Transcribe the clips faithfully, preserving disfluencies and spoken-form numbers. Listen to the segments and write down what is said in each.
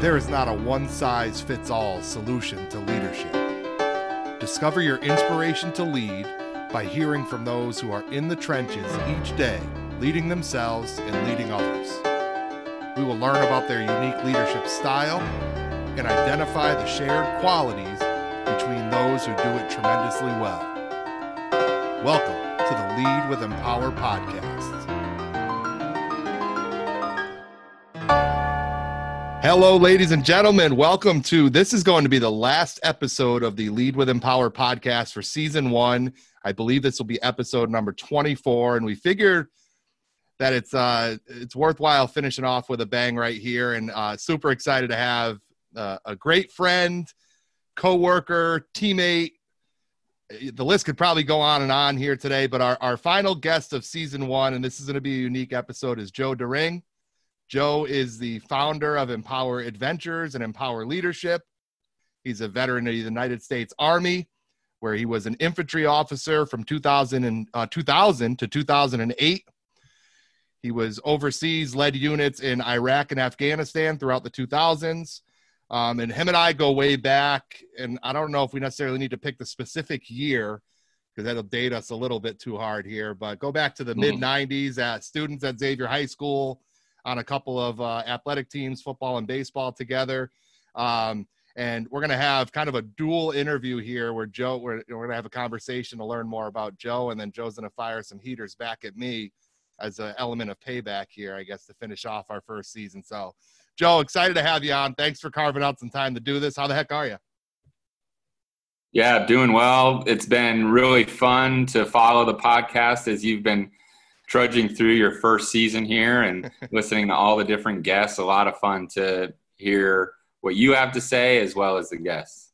There is not a one-size-fits-all solution to leadership. Discover your inspiration to lead by hearing from those who are in the trenches each day, leading themselves and leading others. We will learn about their unique leadership style and identify the shared qualities between those who do it tremendously well. Welcome to the Lead with Empower podcast. Hello, ladies and gentlemen. Welcome to, this is going to be the last episode of the Lead with Empower podcast for season one. I believe this will be episode number twenty-four, and we figure that it's uh, it's worthwhile finishing off with a bang right here, and uh, super excited to have uh, a great friend, co-worker, teammate. The list could probably go on and on here today, but our, our final guest of season one, and this is going to be a unique episode, is Joe DeRing. Joe is the founder of Empower Adventures and Empower Leadership. He's a veteran of the United States Army, where he was an infantry officer from two thousand, and, uh, two thousand to two thousand eight. He was overseas, led units in Iraq and Afghanistan throughout the two thousands. Um, and him and I go way back, and I don't know if we necessarily need to pick the specific year, because that'll date us a little bit too hard here, but go back to the mm-hmm. mid nineties at students at Xavier High School, on a couple of uh, athletic teams, football and baseball together. Um, and we're going to have kind of a dual interview here where Joe, we're, we're going to have a conversation to learn more about Joe, and then Joe's going to fire some heaters back at me as an element of payback here, I guess, to finish off our first season. So, Joe, excited to have you on. Thanks for carving out some time to do this. How the heck are you? Yeah, doing well. It's been really fun to follow the podcast as you've been trudging through your first season here and listening to all the different guests. A lot of fun to hear what you have to say as well as the guests.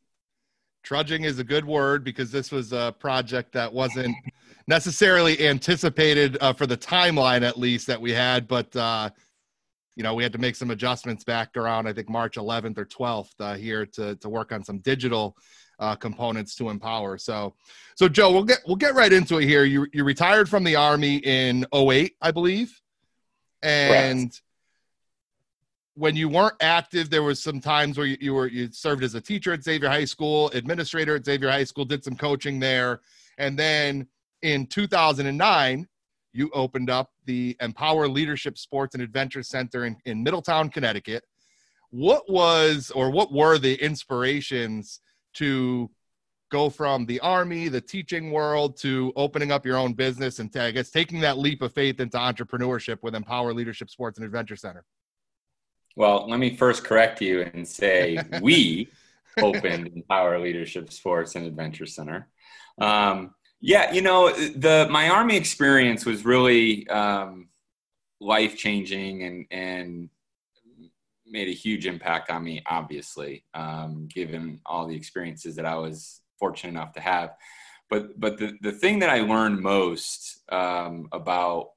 Trudging is a good word, because this was a project that wasn't necessarily anticipated uh, for the timeline, at least, that we had. But, uh, you know, we had to make some adjustments back around, I think, March eleventh or twelfth uh, here to, to work on some digital Uh, components to Empower. So, so Joe, we'll get, we'll get right into it here. You you retired from the Army in oh eight, I believe. And right. When you weren't active, there was some times where you, you were, you served as a teacher at Xavier High School, administrator at Xavier High School, did some coaching there. And then in two thousand nine, you opened up the Empower Leadership Sports and Adventure Center in, in Middletown, Connecticut. What was, or what were the inspirations to go from the Army, the teaching world, to opening up your own business and, I guess, taking that leap of faith into entrepreneurship with Empower Leadership Sports and Adventure Center? Well, let me first correct you and say we opened Empower Leadership Sports and Adventure Center. Um, yeah, you know, the my Army experience was really um, life-changing and and made a huge impact on me, obviously, um, given all the experiences that I was fortunate enough to have. But but the, the thing that I learned most um, about,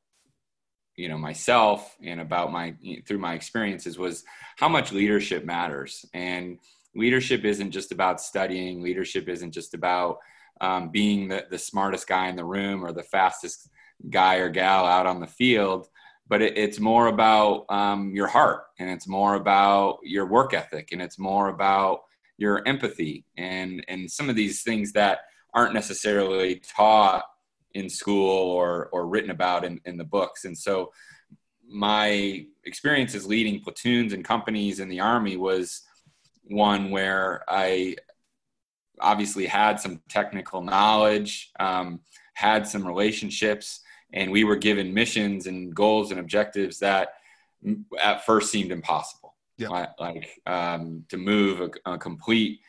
you know, myself and about my, you know, through my experiences was how much leadership matters. And leadership isn't just about studying. Leadership isn't just about um, being the, the smartest guy in the room or the fastest guy or gal out on the field. But it, it's more about um, your heart, and it's more about your work ethic, and it's more about your empathy, and, and some of these things that aren't necessarily taught in school or, or written about in, in the books. And so my experiences leading platoons and companies in the Army was one where I obviously had some technical knowledge, um, had some relationships, and we were given missions and goals and objectives that at first seemed impossible. Yep. Like, like um, to move a, a complete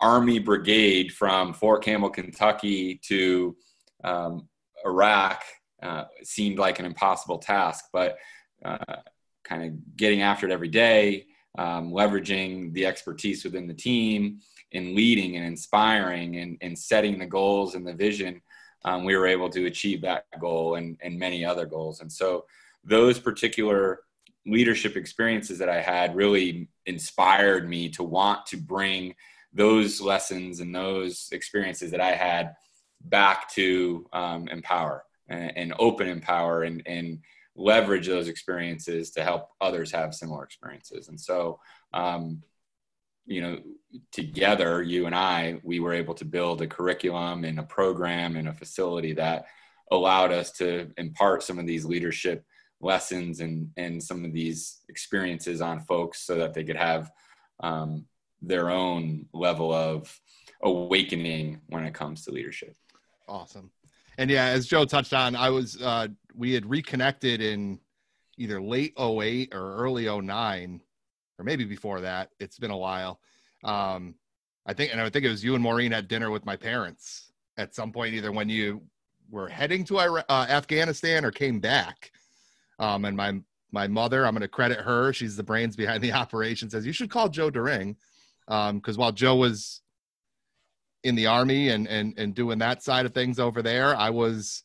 Army brigade from Fort Campbell, Kentucky to um, Iraq uh, seemed like an impossible task, but uh, kind of getting after it every day, um, leveraging the expertise within the team and leading and inspiring and, and setting the goals and the vision, Um, we were able to achieve that goal and, and many other goals. And so those particular leadership experiences that I had really inspired me to want to bring those lessons and those experiences that I had back to um, Empower and, and open Empower and, and leverage those experiences to help others have similar experiences. And so, um, you know, together, you and I, we were able to build a curriculum and a program and a facility that allowed us to impart some of these leadership lessons and, and some of these experiences on folks so that they could have um, their own level of awakening when it comes to leadership. Awesome. And yeah, as Joe touched on, I was, uh, we had reconnected in either late oh eight or early oh nine, or maybe before that. It's been a while. Um, I think, and I think it was you and Maureen at dinner with my parents at some point, either when you were heading to Iraq, uh, Afghanistan or came back. Um, and my, my mother, I'm going to credit her. She's the brains behind the operation, says you should call Joe DeRing. Um, cause while Joe was in the army and, and, and doing that side of things over there, I was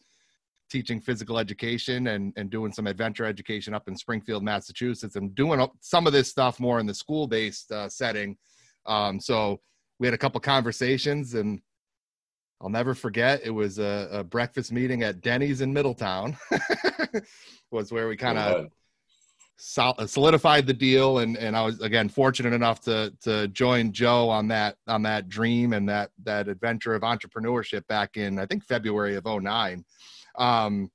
teaching physical education and, and doing some adventure education up in Springfield, Massachusetts, and doing some of this stuff more in the school-based uh, setting. Um, so we had a couple conversations, and I'll never forget, it was a, a breakfast meeting at Denny's in Middletown was where we kind of sol- solidified the deal. And, and I was, again, fortunate enough to, to join Joe on that, on that dream and that, that adventure of entrepreneurship back in, I think, February of oh nine. Um,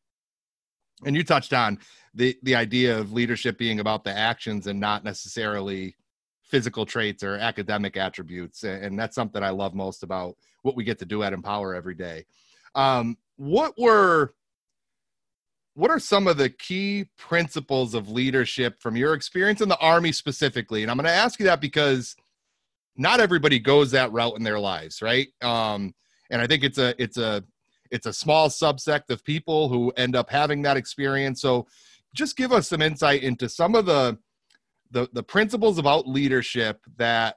and you touched on the, the idea of leadership being about the actions and not necessarily physical traits or academic attributes. And that's something I love most about what we get to do at Empower every day. Um, what were, what are some of the key principles of leadership from your experience in the Army specifically? And I'm going to ask you that because not everybody goes that route in their lives. Right. Um, and I think it's a, it's a, it's a small subsect of people who end up having that experience. So just give us some insight into some of the, the, the principles about leadership that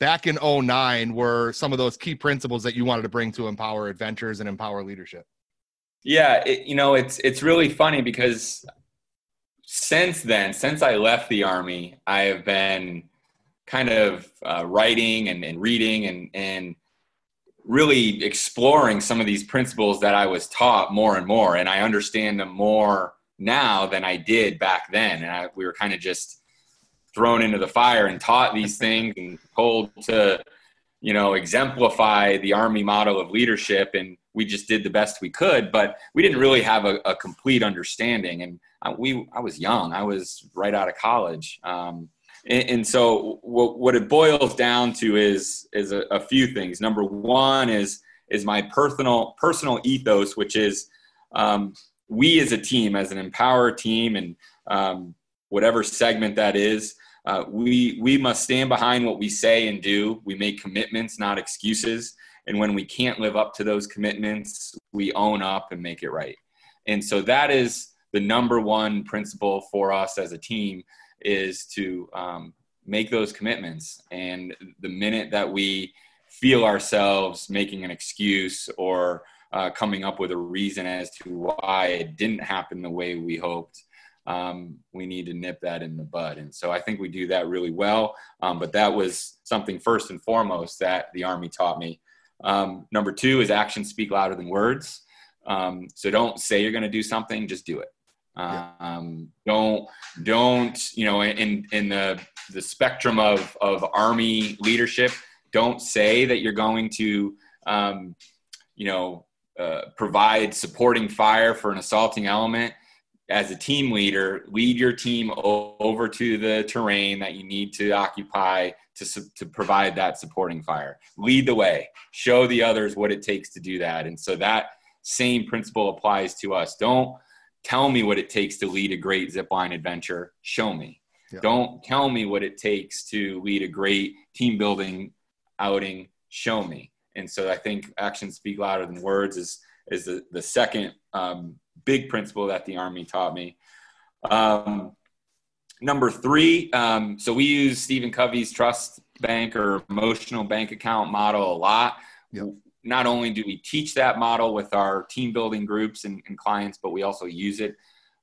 back in oh nine were some of those key principles that you wanted to bring to Empower Adventures and Empower Leadership. Yeah. It, you know, it's, it's really funny because since then, since I left the Army, I have been kind of uh, writing and, and reading and, and, really exploring some of these principles that I was taught more and more. And I understand them more now than I did back then. And I, we were kind of just thrown into the fire and taught these things and told to, you know, exemplify the Army model of leadership. And we just did the best we could, but we didn't really have a, a complete understanding. And I, we, I was young, I was right out of college. Um, And so what it boils down to is is a few things. Number one is is my personal personal ethos, which is um, we as a team, as an Empower team, and um, whatever segment that is, uh, we we must stand behind what we say and do. We make commitments, not excuses. And when we can't live up to those commitments, we own up and make it right. And so that is the number one principle for us as a team, is to um, make those commitments. And the minute that we feel ourselves making an excuse or uh, coming up with a reason as to why it didn't happen the way we hoped, um, we need to nip that in the bud. And so I think we do that really well. Um, but that was something first and foremost that the Army taught me. Um, number two is actions speak louder than words. Um, so don't say you're going to do something, just do it. Yeah. Um, don't, don't, you know, in, in the, the spectrum of, of Army leadership, don't say that you're going to, um, you know, uh, provide supporting fire for an assaulting element. As a team leader, lead your team o- over to the terrain that you need to occupy to, su- to provide that supporting fire. Lead the way, show the others what it takes to do that. And so that same principle applies to us. Don't, Tell me what it takes to lead a great zipline adventure. Show me. Yeah. Don't tell me what it takes to lead a great team building outing. Show me. And so I think actions speak louder than words is, is the, the second um, big principle that the Army taught me. Um, number three. Um, so we use Stephen Covey's trust bank or emotional bank account model a lot. Yeah. Not only do we teach that model with our team building groups and, and clients, but we also use it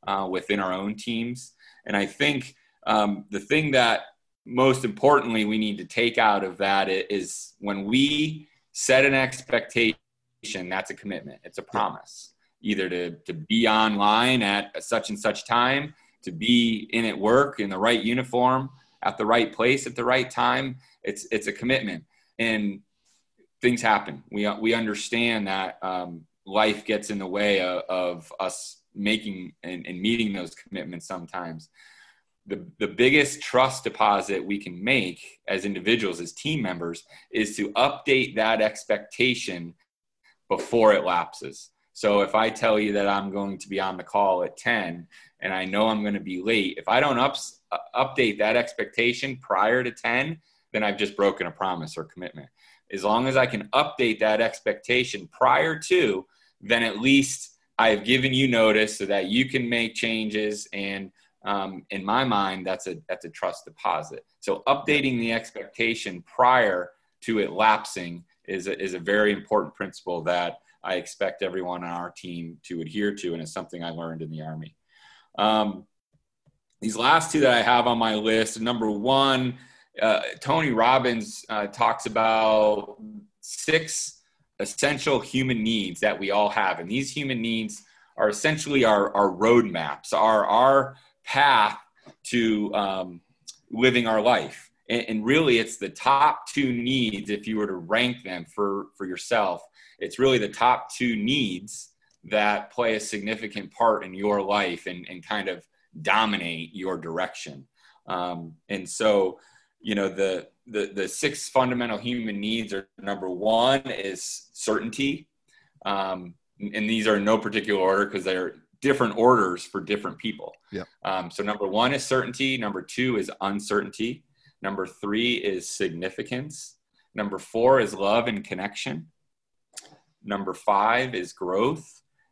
uh, within our own teams. And I think um, the thing that most importantly we need to take out of that is when we set an expectation, that's a commitment. It's a promise. either to, to be online at such and such time, to be in at work in the right uniform, at the right place, at the right time. It's, it's a commitment, and things happen. We, we understand that um, life gets in the way of, of us making and, and meeting those commitments sometimes. The, the biggest trust deposit we can make as individuals, as team members, is to update that expectation before it lapses. So if I tell you that I'm going to be on the call at ten and I know I'm going to be late, if I don't ups, uh, update that expectation prior to ten, then I've just broken a promise or commitment. As long as I can update that expectation prior to, then at least I've given you notice so that you can make changes. And um, in my mind, that's a, that's a trust deposit. So updating the expectation prior to it lapsing is a, is a very important principle that I expect everyone on our team to adhere to. And it's something I learned in the Army. Um, these last two that I have on my list, number one, Uh, Tony Robbins uh, talks about six essential human needs that we all have. And these human needs are essentially our, our roadmaps, our, our path to um, living our life. And, and really, it's the top two needs, if you were to rank them for, for yourself. It's really the top two needs that play a significant part in your life and, and kind of dominate your direction. Um, and so, you know, the, the, the six fundamental human needs are: number one is certainty. Um, and these are in no particular order because they're different orders for different people. Yeah. Um, so number one is certainty. Number two is uncertainty. Number three is significance. Number four is love and connection. Number five is growth.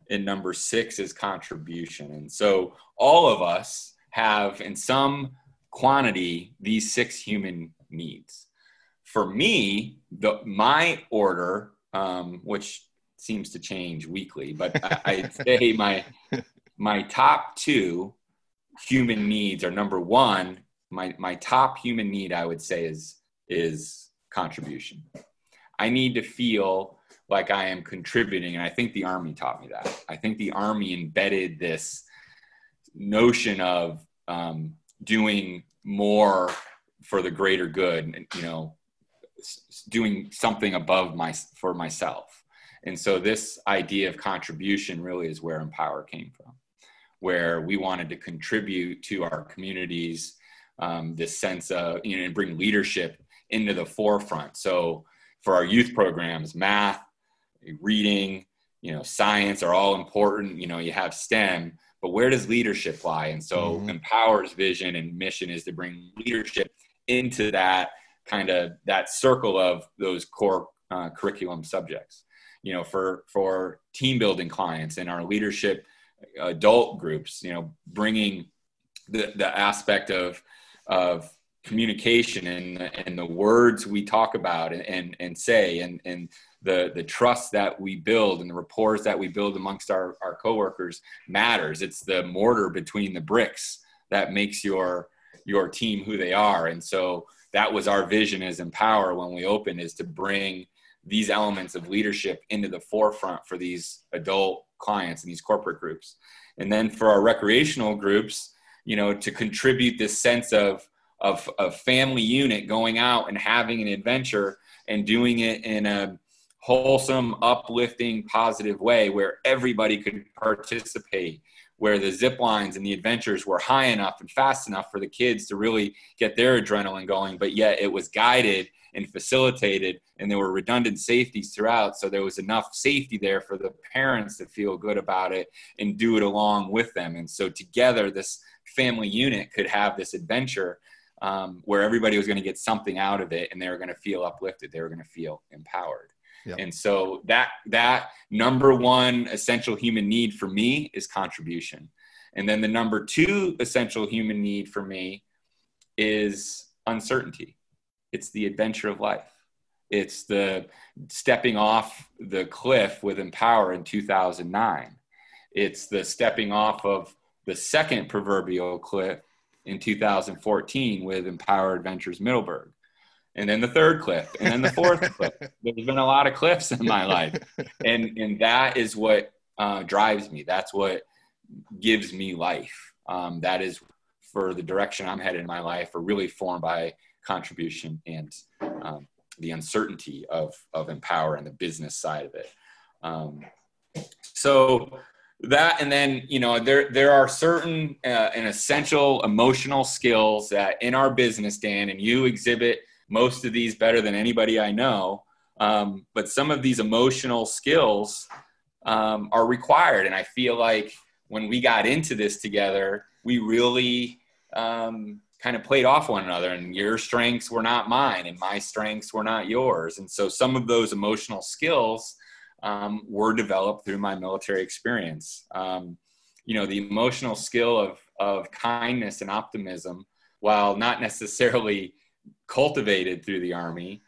And number six is contribution. And so all of us have, in some quantity, these six human needs. For me, the my order, um, which seems to change weekly, but I, I'd say my my top two human needs are: number one, my my top human need, I would say, is is contribution. I need to feel like I am contributing, and I think the Army taught me that. I think the Army embedded this notion of um, doing more for the greater good, and, you know, doing something above my, for myself. And so this idea of contribution really is where Empower came from, where we wanted to contribute to our communities, um, this sense of, you know, and bring leadership into the forefront. So for our youth programs, math, reading, you know, science are all important. You know, you have STEM, but where does leadership lie? And so mm-hmm. Empower's vision and mission is to bring leadership into that kind of that circle of those core uh, curriculum subjects. You know, for, for team building clients and our leadership adult groups, you know, bringing the, the aspect of, of communication and, and the words we talk about and, and, and say, and, and the, the trust that we build and the rapport that we build amongst our, our coworkers matters. It's the mortar between the bricks that makes your, your team who they are. And so that was our vision as Empower when we opened, is to bring these elements of leadership into the forefront for these adult clients and these corporate groups. And then for our recreational groups, you know, to contribute this sense of, of a family unit going out and having an adventure and doing it in a wholesome, uplifting, positive way where everybody could participate, where the zip lines and the adventures were high enough and fast enough for the kids to really get their adrenaline going, but yet it was guided and facilitated, and there were redundant safeties throughout, so there was enough safety there for the parents to feel good about it and do it along with them. And so together, this family unit could have this adventure Um, where everybody was going to get something out of it, and they were going to feel uplifted. They were going to feel empowered. Yep. And so that, that number one essential human need for me is contribution. And then the number two essential human need for me is uncertainty. It's the adventure of life. It's the stepping off the cliff with Empower in two thousand nine. It's the stepping off of the second proverbial cliff in two thousand fourteen with Empower Adventures Middleburg. And then the third cliff, and then the fourth cliff. There's been a lot of cliffs in my life. And, and that is what uh, drives me. That's what gives me life. Um, that is for the direction I'm headed in my life, are really formed by contribution and um, the uncertainty of, of Empower and the business side of it. Um, so that, and then, you know, there, there are certain uh, and essential emotional skills that in our business, Dan, and you exhibit most of these better than anybody I know. Um, but some of these emotional skills um, are required. And I feel like when we got into this together, we really um, kind of played off one another, and your strengths were not mine and my strengths were not yours. And so some of those emotional skills um, were developed through my military experience. Um, you know, the emotional skill of, of kindness and optimism, while not necessarily cultivated through the Army,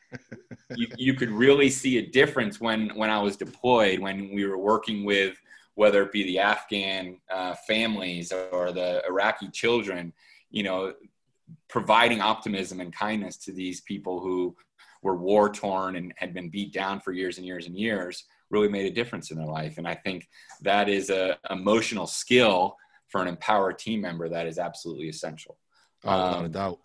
you, you could really see a difference when, when I was deployed, when we were working with, whether it be the Afghan uh, families or the Iraqi children, you know, providing optimism and kindness to these people who were war torn and had been beat down for years and years and years really made a difference in their life. And I think that is a emotional skill for an Empower team member that is absolutely essential. Oh, um, without a doubt.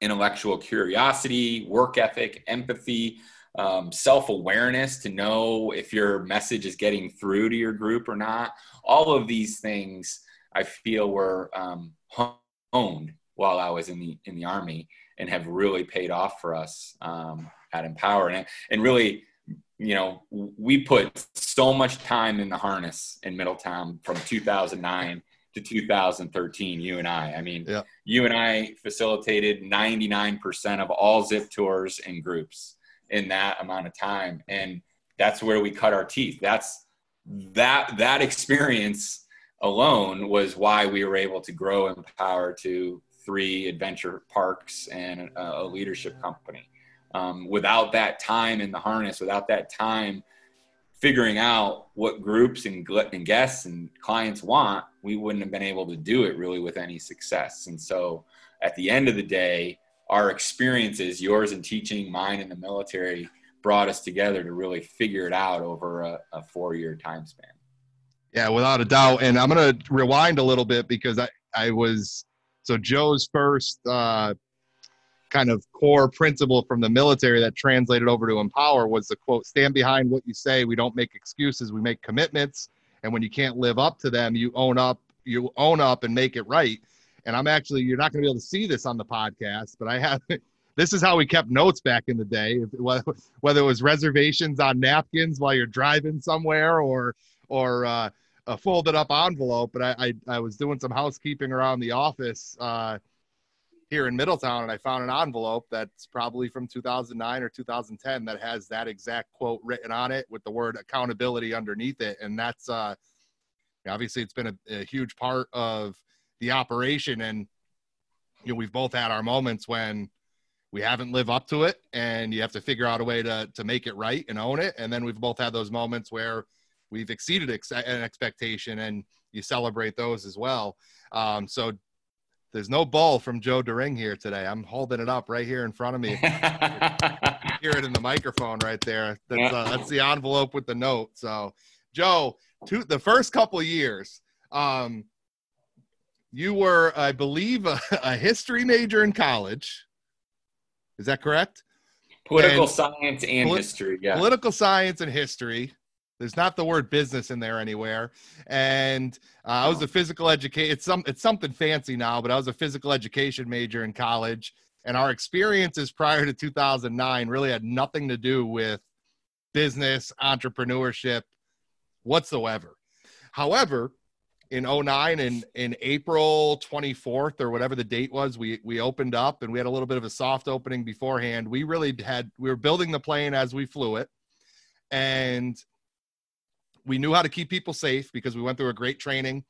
Intellectual curiosity, work ethic, empathy, um, self-awareness to know if your message is getting through to your group or not. All of these things I feel were um, honed while I was in the in the Army and have really paid off for us um, at Empower. And, and really, you know, we put so much time in the harness in Middletown from two thousand nine to two thousand thirteen, you and I. I mean, yeah. You and I facilitated ninety-nine percent of all zip tours and groups in that amount of time. And that's where we cut our teeth. That's that, that experience alone was why we were able to grow Empower to three adventure parks and a, a leadership company. Um, without that time in the harness, without that time figuring out what groups and, and guests and clients want, we wouldn't have been able to do it really with any success. And so at the end of the day, our experiences, yours in teaching, mine in the military, brought us together to really figure it out over a, a four-year time span. Yeah, without a doubt. And I'm going to rewind a little bit because I, I was – so Joe's first uh, kind of core principle from the military that translated over to Empower was the quote, "Stand behind what you say. We don't make excuses. We make commitments. And when you can't live up to them, you own up, you own up and make it right." And I'm actually, you're not going to be able to see this on the podcast, but I have, this is how we kept notes back in the day, whether it was reservations on napkins while you're driving somewhere or, or uh, a folded up envelope. But I, I, I was doing some housekeeping around the office uh, here in Middletown, and I found an envelope that's probably from two thousand nine or two thousand ten that has that exact quote written on it with the word accountability underneath it. And that's uh, obviously it's been a, a huge part of the operation. And, you know, we've both had our moments when we haven't lived up to it and you have to figure out a way to, to make it right and own it. And then we've both had those moments where we've exceeded ex- an expectation, and you celebrate those as well. Um, so There's no ball from Joe DeRing here today. I'm holding it up right here in front of me. You can hear it in the microphone right there. That's, uh, that's the envelope with the note. So, Joe, two, the first couple of years, um, you were, I believe, a, a history major in college. Is that correct? Political and science and polit- history, yeah. Political science and history. There's not the word business in there anywhere. And uh, I was a physical education. It's some, it's something fancy now, but I was a physical education major in college, and our experiences prior to two thousand nine really had nothing to do with business, entrepreneurship whatsoever. However, in oh nine and in, in April twenty-fourth or whatever the date was, we, we opened up, and we had a little bit of a soft opening beforehand. We really had, we were building the plane as we flew it, and we knew how to keep people safe because we went through a great training.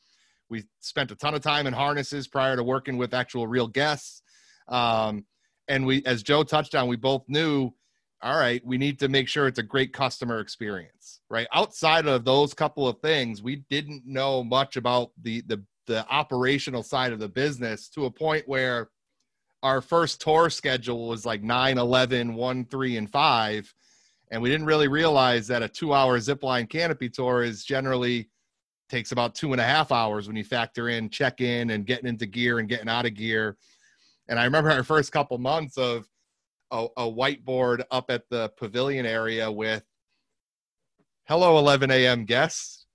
We spent a ton of time in harnesses prior to working with actual real guests. Um, and we, as Joe touched on, we both knew, all right, we need to make sure it's a great customer experience, right? Outside of those couple of things, we didn't know much about the, the, the operational side of the business, to a point where our first tour schedule was like nine, eleven, one, three, and five. And we didn't really realize that a two-hour zipline canopy tour is generally takes about two and a half hours when you factor in check-in and getting into gear and getting out of gear. And I remember our first couple months of a, a whiteboard up at the pavilion area with, hello, eleven a.m. guests.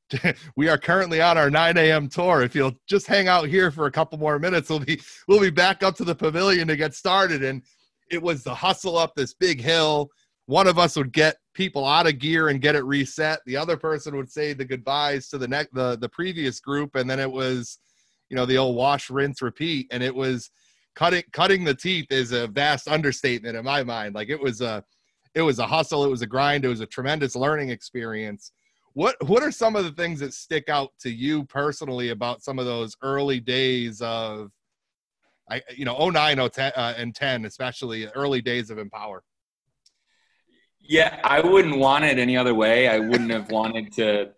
We are currently on our nine a.m. tour. If you'll just hang out here for a couple more minutes, we'll be, we'll be back up to the pavilion to get started. And it was the hustle up this big hill. One of us would get people out of gear and get it reset. The other person would say the goodbyes to the next, the, the previous group. And then it was, you know, the old wash, rinse, repeat. And it was cutting, cutting the teeth is a vast understatement in my mind. Like it was a, it was a hustle. It was a grind. It was a tremendous learning experience. What, what are some of the things that stick out to you personally about some of those early days of, I, you know, oh nine, oh ten, uh, and ten, especially early days of Empower? Yeah, I wouldn't want it any other way. I wouldn't have wanted to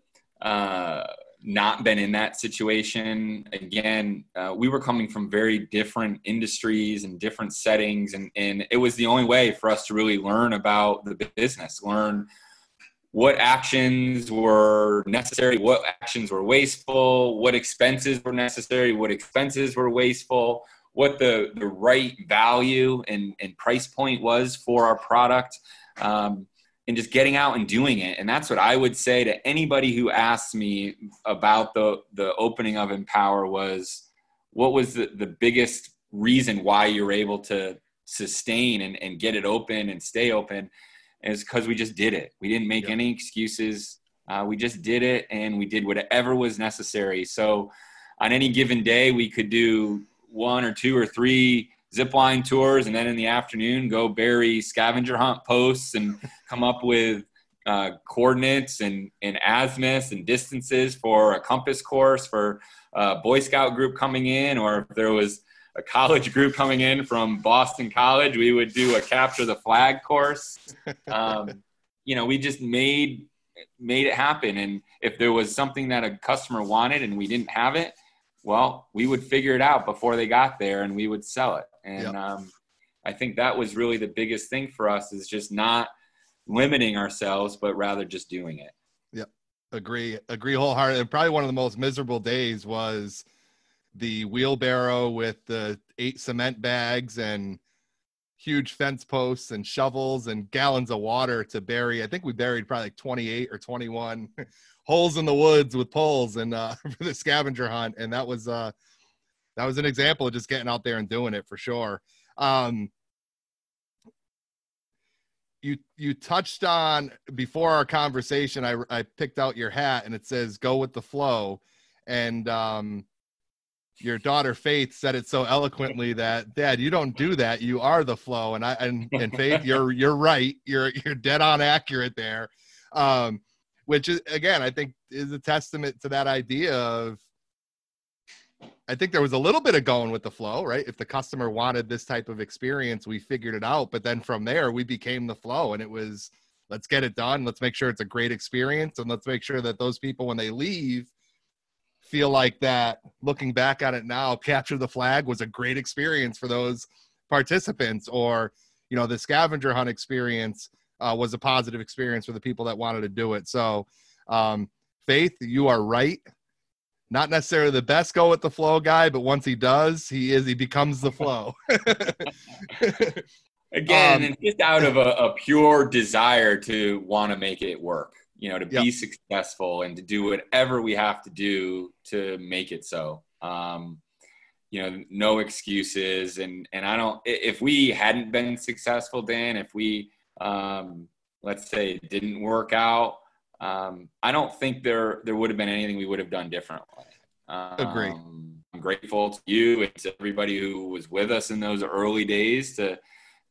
uh, not been in that situation. Again, uh, we were coming from very different industries and different settings, and, and it was the only way for us to really learn about the business, learn what actions were necessary, what actions were wasteful, what expenses were necessary, what expenses were wasteful, what the, the right value and, and price point was for our product. Um, and just getting out and doing it. And that's what I would say to anybody who asks me about the, the opening of Empower was, what was the, the biggest reason why you were able to sustain and, and get it open and stay open? Is because we just did it. We didn't make yeah. any excuses. Uh, we just did it, and we did whatever was necessary. So on any given day, we could do one or two or three zipline tours, and then in the afternoon go bury scavenger hunt posts and come up with uh, coordinates and, and azimuths and distances for a compass course for a Boy Scout group coming in, or if there was a college group coming in from Boston College, we would do a capture the flag course. Um, you know, we just made made it happen. And if there was something that a customer wanted and we didn't have it, well, we would figure it out before they got there and we would sell it. And yep. um, I think that was really the biggest thing for us, is just not limiting ourselves, but rather just doing it. Yep. Agree. Agree wholeheartedly. Probably one of the most miserable days was the wheelbarrow with the eight cement bags and huge fence posts and shovels and gallons of water to bury. I think we buried probably like twenty-eight or twenty-one holes in the woods with poles and uh, for the scavenger hunt. And that was, uh, that was an example of just getting out there and doing it for sure. Um, you, you touched on before our conversation, I, I picked out your hat and it says, go with the flow. And, um, your daughter Faith said it so eloquently that, Dad, you don't do that. You are the flow. And I, and, and Faith, you're, you're right. You're, you're dead on accurate there. Um, which is, again, I think is a testament to that idea of, I think there was a little bit of going with the flow, right? If the customer wanted this type of experience, we figured it out. But then from there we became the flow, and it was, let's get it done. Let's make sure it's a great experience. And let's make sure that those people, when they leave, feel like that, looking back at it now, capture the flag was a great experience for those participants, or, you know, the scavenger hunt experience uh, was a positive experience for the people that wanted to do it. So um, Faith, you are right. Not necessarily the best go with the flow guy, but once he does, he is, he becomes the flow. Again, um, and just out of a, a pure desire to want to make it work. You know, to be yep. successful and to do whatever we have to do to make it so. Um, you know, no excuses. And, and I don't, if we hadn't been successful, Dan, if we, um, let's say it didn't work out, um, I don't think there, there would have been anything we would have done differently. Um, Agree. I'm grateful to you and to everybody who was with us in those early days to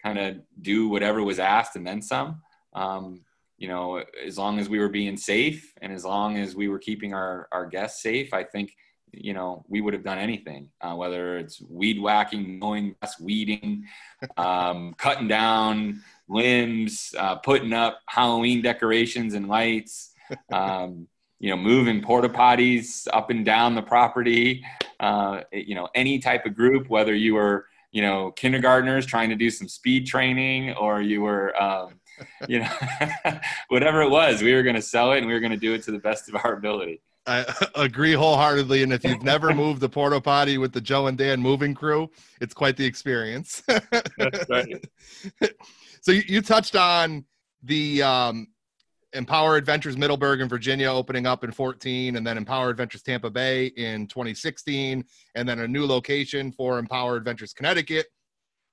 kind of do whatever was asked and then some. Um, You know, as long as we were being safe and as long as we were keeping our, our guests safe, I think, you know, we would have done anything, uh, whether it's weed whacking, mowing, weeding, um, cutting down limbs, uh, putting up Halloween decorations and lights, um, you know, moving porta potties up and down the property, uh, you know, any type of group, whether you were, you know, kindergartners trying to do some speed training, or you were, um, you know, whatever it was, we were going to sell it and we were going to do it to the best of our ability. I agree wholeheartedly. And if you've never moved the porta potty with the Joe and Dan moving crew, it's quite the experience. That's right. So you, you touched on the um, Empower Adventures Middleburg in Virginia opening up in fourteen, and then Empower Adventures Tampa Bay in twenty sixteen, and then a new location for Empower Adventures Connecticut.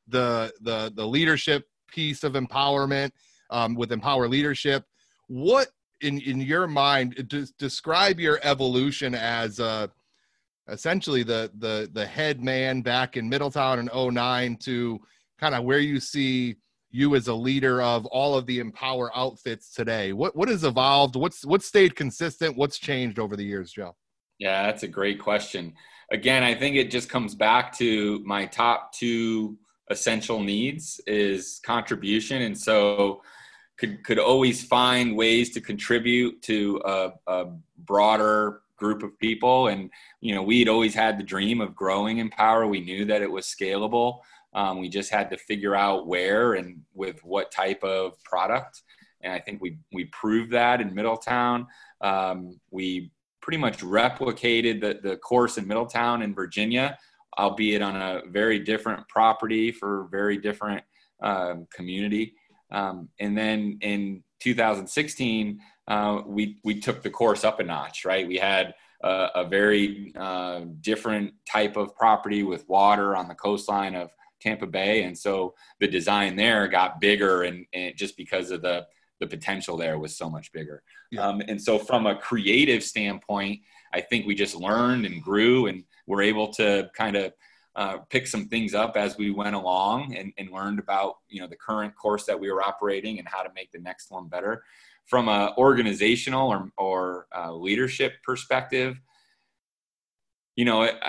The the the leadership piece of empowerment um, with Empower Leadership. What in in your mind d- describe your evolution as uh, essentially the the the head man back in Middletown in oh nine to kind of where you see you as a leader of all of the Empower outfits today? What what has evolved? What's what's stayed consistent? What's changed over the years, Joe? Yeah, that's a great question. Again, I think it just comes back to my top two essential needs is contribution. And so could could always find ways to contribute to a, a broader group of people. And, you know, we'd always had the dream of growing Empower. We knew that it was scalable. Um, we just had to figure out where and with what type of product. And I think we we proved that in Middletown. Um, we pretty much replicated the, the course in Middletown in Virginia, albeit on a very different property for very different um, community. Um, and then in two thousand sixteen, uh, we we took the course up a notch, right? We had a, a very uh, different type of property with water on the coastline of Tampa Bay. And so the design there got bigger and, and just because of the, the potential there was so much bigger. Yeah. Um, and so from a creative standpoint, I think we just learned and grew and were able to kind of uh, pick some things up as we went along and, and learned about, you know, the current course that we were operating and how to make the next one better. From a organizational or, or uh, leadership perspective, you know, it,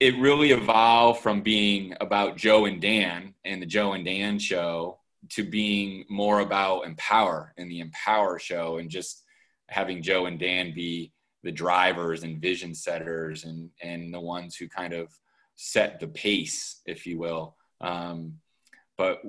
it really evolved from being about Joe and Dan and the Joe and Dan show to being more about Empower and the Empower show and just having Joe and Dan be the drivers and vision setters and, and the ones who kind of set the pace, if you will. Um, but,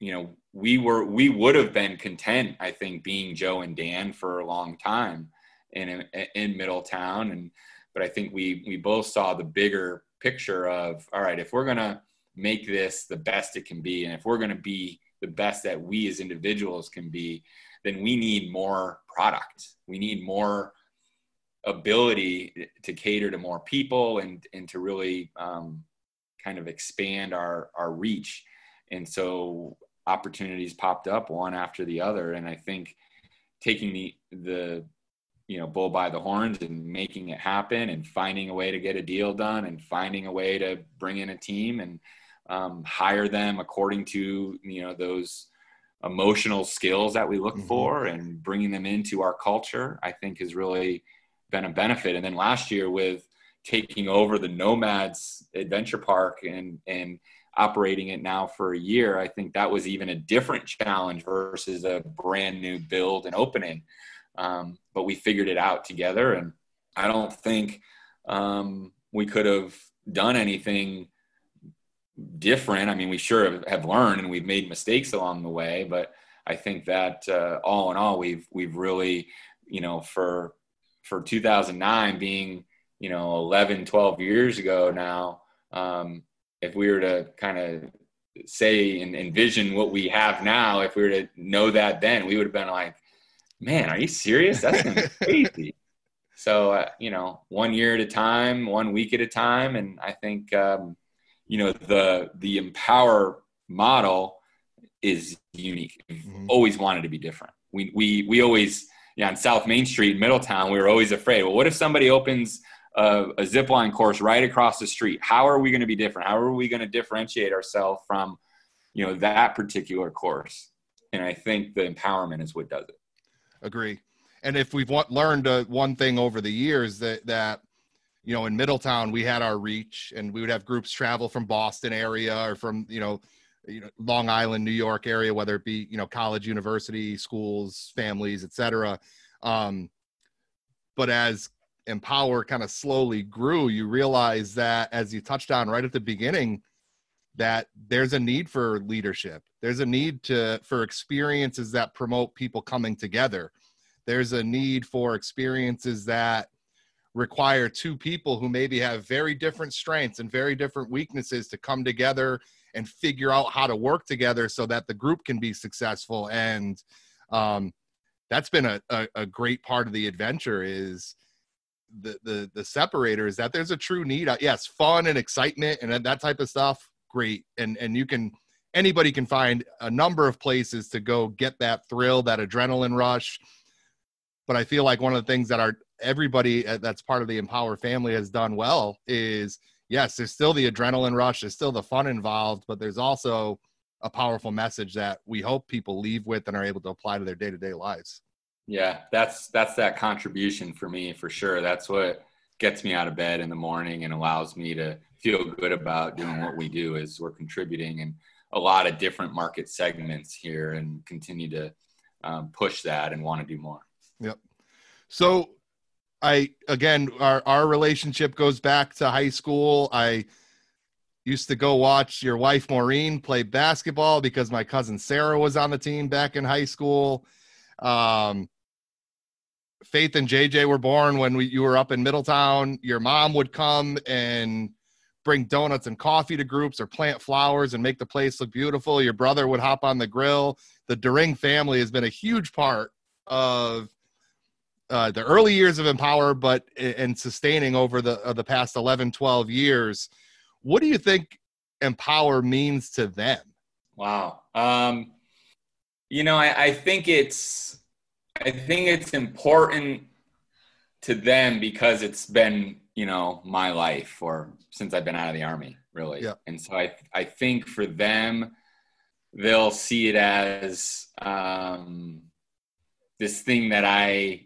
you know, we were, we would have been content, I think, being Joe and Dan for a long time in, in Middletown. And, but I think we, we both saw the bigger picture of, all right, if we're going to make this the best it can be, and if we're going to be the best that we as individuals can be, then we need more product. We need more ability to cater to more people and, and to really um, kind of expand our, our reach. And so opportunities popped up one after the other. And I think taking the, the, you know, bull by the horns and making it happen and finding a way to get a deal done and finding a way to bring in a team and um, hire them according to, you know, those emotional skills that we look mm-hmm. for and bringing them into our culture, I think has really been a benefit. And then last year with taking over the Nomads Adventure Park and, and operating it now for a year, I think that was even a different challenge versus a brand new build and opening. Um, but we figured it out together. And I don't think um, we could have done anything different. I mean, we sure have learned and we've made mistakes along the way, but I think that uh, all in all, we've, we've really, you know, for, for two thousand nine being, you know, eleven, twelve years ago now, um, if we were to kind of say and envision what we have now, if we were to know that then, we would have been like, man, are you serious? That's gonna be crazy. So, uh, you know, one year at a time, one week at a time. And I think, um, you know, the, the Empower model is unique. Mm-hmm. Always wanted to be different. We, we, we always, yeah, on South Main Street, Middletown, we were always afraid. Well, what if somebody opens a, a zip line course right across the street? How are we going to be different? How are we going to differentiate ourselves from, you know, that particular course? And I think the empowerment is what does it. Agree. And if we've w- learned uh, one thing over the years that, that, you know, in Middletown, we had our reach and we would have groups travel from Boston area or from, you know, you know, Long Island, New York area, whether it be, you know, college, university, schools, families, et cetera. Um, but as Empower kind of slowly grew, you realize that as you touched on right at the beginning, that there's a need for leadership. There's a need to for experiences that promote people coming together. There's a need for experiences that require two people who maybe have very different strengths and very different weaknesses to come together and figure out how to work together so that the group can be successful. And um, that's been a, a, a great part of the adventure is the, the, the separator is that there's a true need. Yes, fun and excitement and that type of stuff. Great. And, and you can, anybody can find a number of places to go get that thrill, that adrenaline rush. But I feel like one of the things that our everybody that's part of the Empower family has done well is, yes, there's still the adrenaline rush, there's still the fun involved, but there's also a powerful message that we hope people leave with and are able to apply to their day-to-day lives. Yeah, that's that's that contribution for me, for sure. That's what gets me out of bed in the morning and allows me to feel good about doing what we do, is we're contributing in a lot of different market segments here and continue to um, push that and want to do more. Yep. So I, again, our, our relationship goes back to high school. I used to go watch your wife, Maureen, play basketball because my cousin Sarah was on the team back in high school. Um, Faith and J J were born when we, you were up in Middletown. Your mom would come and bring donuts and coffee to groups or plant flowers and make the place look beautiful. Your brother would hop on the grill. The DeRing family has been a huge part of Uh, the early years of Empower, but and sustaining over the uh, the past eleven, twelve years. What do you think Empower means to them? Wow. Um, you know, I, I think it's, I think it's important to them because it's been, you know, my life or since I've been out of the Army, really. Yeah. And so I, I think for them, they'll see it as um, this thing that I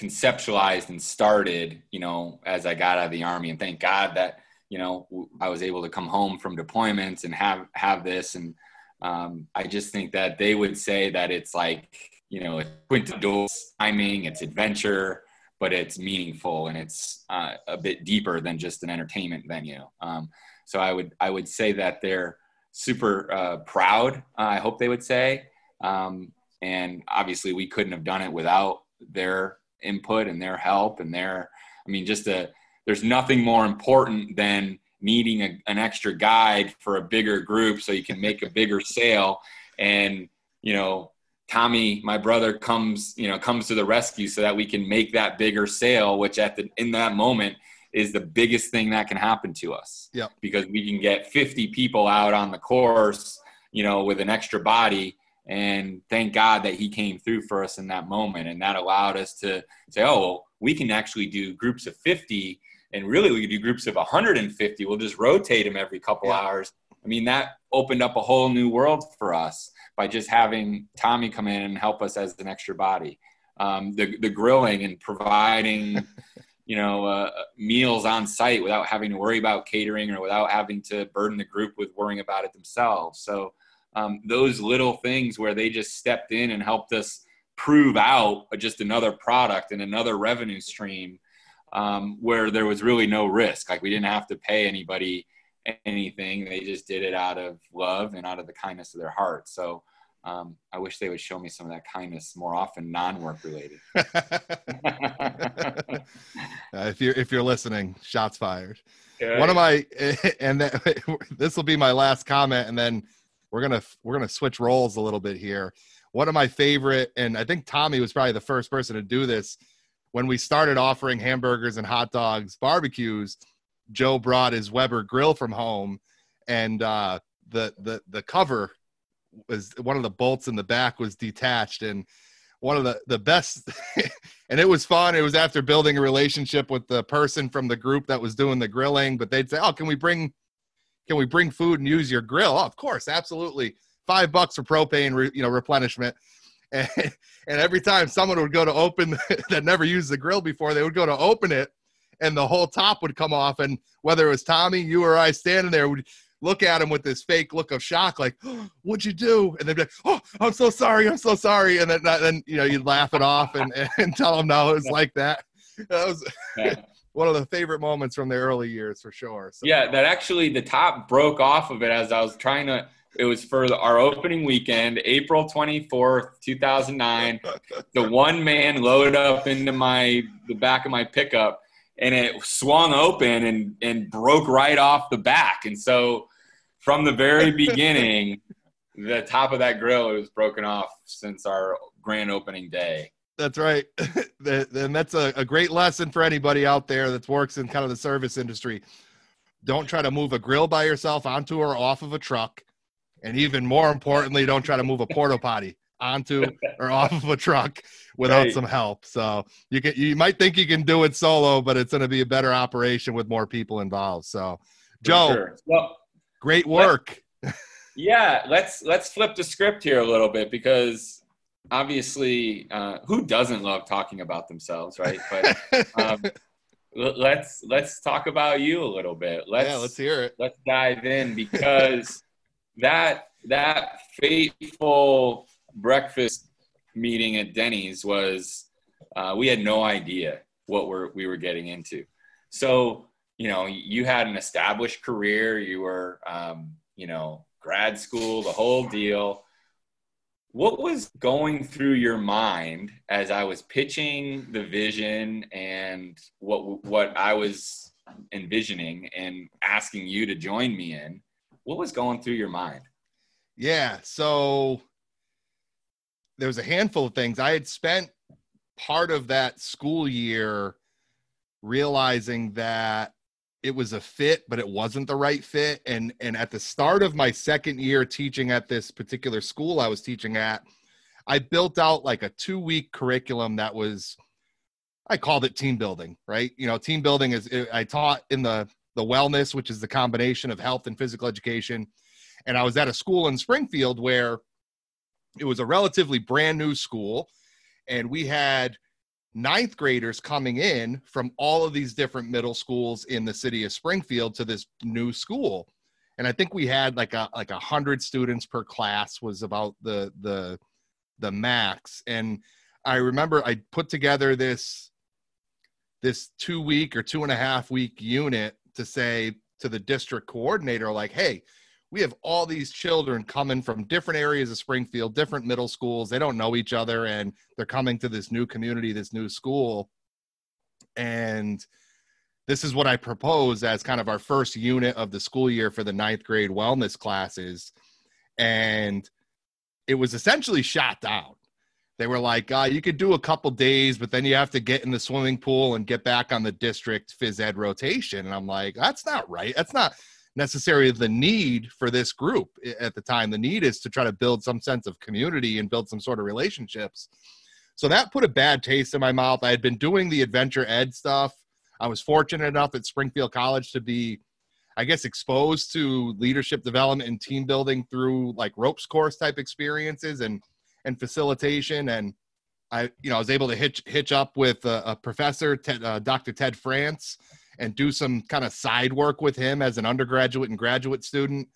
conceptualized and started, you know, as I got out of the Army. And thank God that, you know, I was able to come home from deployments and have, have this. And um, I just think that they would say that it's like, you know, it's quintessential timing, it's adventure, but it's meaningful and it's uh, a bit deeper than just an entertainment venue. Um, so I would, I would say that they're super uh, proud. Uh, I hope they would say, um, and obviously we couldn't have done it without their input and their help and their, I mean, just a, there's nothing more important than needing a, an extra guide for a bigger group so you can make a bigger sale. And, you know, Tommy, my brother, comes, you know, comes to the rescue so that we can make that bigger sale, which at the, in that moment is the biggest thing that can happen to us. Yeah. Because we can get fifty people out on the course, you know, with an extra body. And thank God that he came through for us in that moment. And that allowed us to say, oh, well, we can actually do groups of fifty. And really, we could do groups of one hundred fifty. We'll just rotate them every couple yeah. hours. I mean, that opened up a whole new world for us by just having Tommy come in and help us as an extra body. Um, the, the grilling and providing, you know, uh, meals on site without having to worry about catering or without having to burden the group with worrying about it themselves. So Um, those little things where they just stepped in and helped us prove out just another product and another revenue stream um, where there was really no risk. Like we didn't have to pay anybody anything. They just did it out of love and out of the kindness of their heart. So um, I wish they would show me some of that kindness more often, non-work related. uh, if you're, if you're listening, shots fired. Okay. One of my, and that, this will be my last comment, and then We're gonna we're gonna switch roles a little bit here. One of my favorite, and I think Tommy was probably the first person to do this, when we started offering hamburgers and hot dogs, barbecues. Joe brought his Weber grill from home, and uh, the the the cover was, one of the bolts in the back was detached, and one of the the best. And it was fun. It was after building a relationship with the person from the group that was doing the grilling, but they'd say, "Oh, can we bring?" Can we bring food and use your grill? Oh, of course, absolutely. Five bucks for propane, re, you know, replenishment. And, and every time someone would go to open that never used the grill before, they would go to open it, and the whole top would come off. And whether it was Tommy, you, or I standing there, would look at him with this fake look of shock, like, oh, "What'd you do?" And they'd be like, "Oh, I'm so sorry, I'm so sorry." And then, then you know, you'd laugh it off and, and tell them, "No, it was like that." That was. one of the favorite moments from the early years for sure. So. Yeah, that actually the top broke off of it as I was trying to. It was for our opening weekend, April twenty-fourth, two thousand nine. The one man loaded up into my the back of my pickup, and it swung open and and broke right off the back. And so from the very beginning, the top of that grill, it was broken off since our grand opening day. That's right. And that's a, a great lesson for anybody out there that works in kind of the service industry. Don't try to move a grill by yourself onto or off of a truck. And even more importantly, don't try to move a porta potty onto or off of a truck without right. some help. So you can, you might think you can do it solo, but it's going to be a better operation with more people involved. So Joe, sure. well, great work. Let's, yeah. Let's, let's flip the script here a little bit, because obviously uh, who doesn't love talking about themselves, right? But um, let's, let's talk about you a little bit. Let's, yeah, let's hear it. Let's dive in, because That that fateful breakfast meeting at Denny's was uh, we had no idea what we're, we were getting into. So, you know, you had an established career. You were, um, you know, grad school, the whole deal. What was going through your mind as I was pitching the vision and what what I was envisioning and asking you to join me in? What was going through your mind? Yeah. So there was a handful of things. I had spent part of that school year realizing that it was a fit, but it wasn't the right fit. And, and at the start of my second year teaching at this particular school I was teaching at, I built out like a two week curriculum that was, I called it team building, right? You know, team building is, I taught in the the wellness, which is the combination of health and physical education. And I was at a school in Springfield where it was a relatively brand new school. And we had ninth graders coming in from all of these different middle schools in the city of Springfield to this new school. And I think we had like a, like a hundred students per class was about the, the, the max. And I remember I put together this, this two week or two and a half week unit to say to the district coordinator, like, hey, we have all these children coming from different areas of Springfield, different middle schools. They don't know each other, and they're coming to this new community, this new school. And this is what I propose as kind of our first unit of the school year for the ninth grade wellness classes. And it was essentially shot down. They were like, uh, you could do a couple days, but then you have to get in the swimming pool and get back on the district phys ed rotation. And I'm like, that's not right. That's not necessarily the need for this group at the time. The need is to try to build some sense of community and build some sort of relationships. So that put a bad taste in my mouth. I had been doing the adventure ed stuff. I was fortunate enough at Springfield College to be, I guess, exposed to leadership development and team building through like ropes course type experiences and and facilitation. And I, you know, I was able to hitch, hitch up with a, a professor, Ted, uh, Doctor Ted France, and do some kind of side work with him as an undergraduate and graduate student.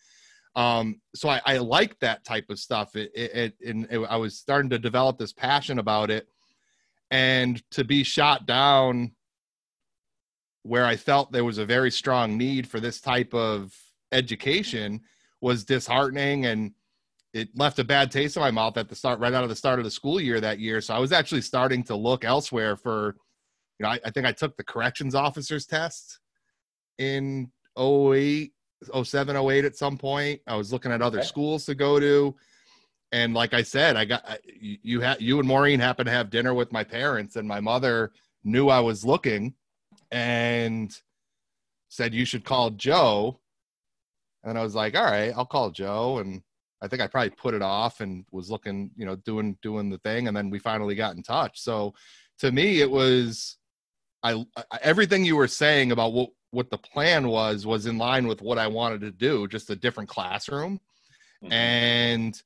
Um, so I, I liked that type of stuff. It, it, it, and it, I was starting to develop this passion about it, and to be shot down where I felt there was a very strong need for this type of education was disheartening, and it left a bad taste in my mouth at the start, right out of the start of the school year that year. So I was actually starting to look elsewhere for, you know, I, I think I took the corrections officer's test in oh eight, oh seven, oh eight at some point. I was looking at other okay. schools to go to. And like I said, I got, I, you had, you and Maureen happened to have dinner with my parents, and my mother knew I was looking and said, you should call Joe. And I was like, all right, I'll call Joe. And I think I probably put it off and was looking, you know, doing, doing the thing. And then we finally got in touch. So to me, it was, I, I everything you were saying about what, what the plan was, was in line with what I wanted to do, just a different classroom. Mm-hmm. And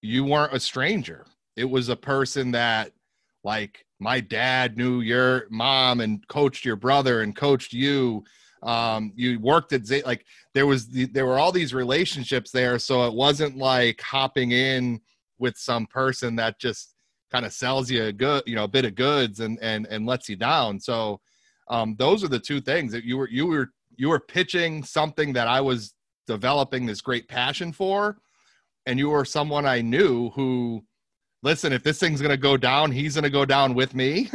you weren't a stranger. It was a person that, like, my dad knew your mom and coached your brother and coached you. Um, you worked at Z- like there was, the, there were all these relationships there. So it wasn't like hopping in with some person that just kind of sells you a good, you know, a bit of goods and, and, and lets you down. So Um, those are the two things that you were, you were, you were pitching something that I was developing this great passion for. And you were someone I knew who, listen, if this thing's going to go down, he's going to go down with me.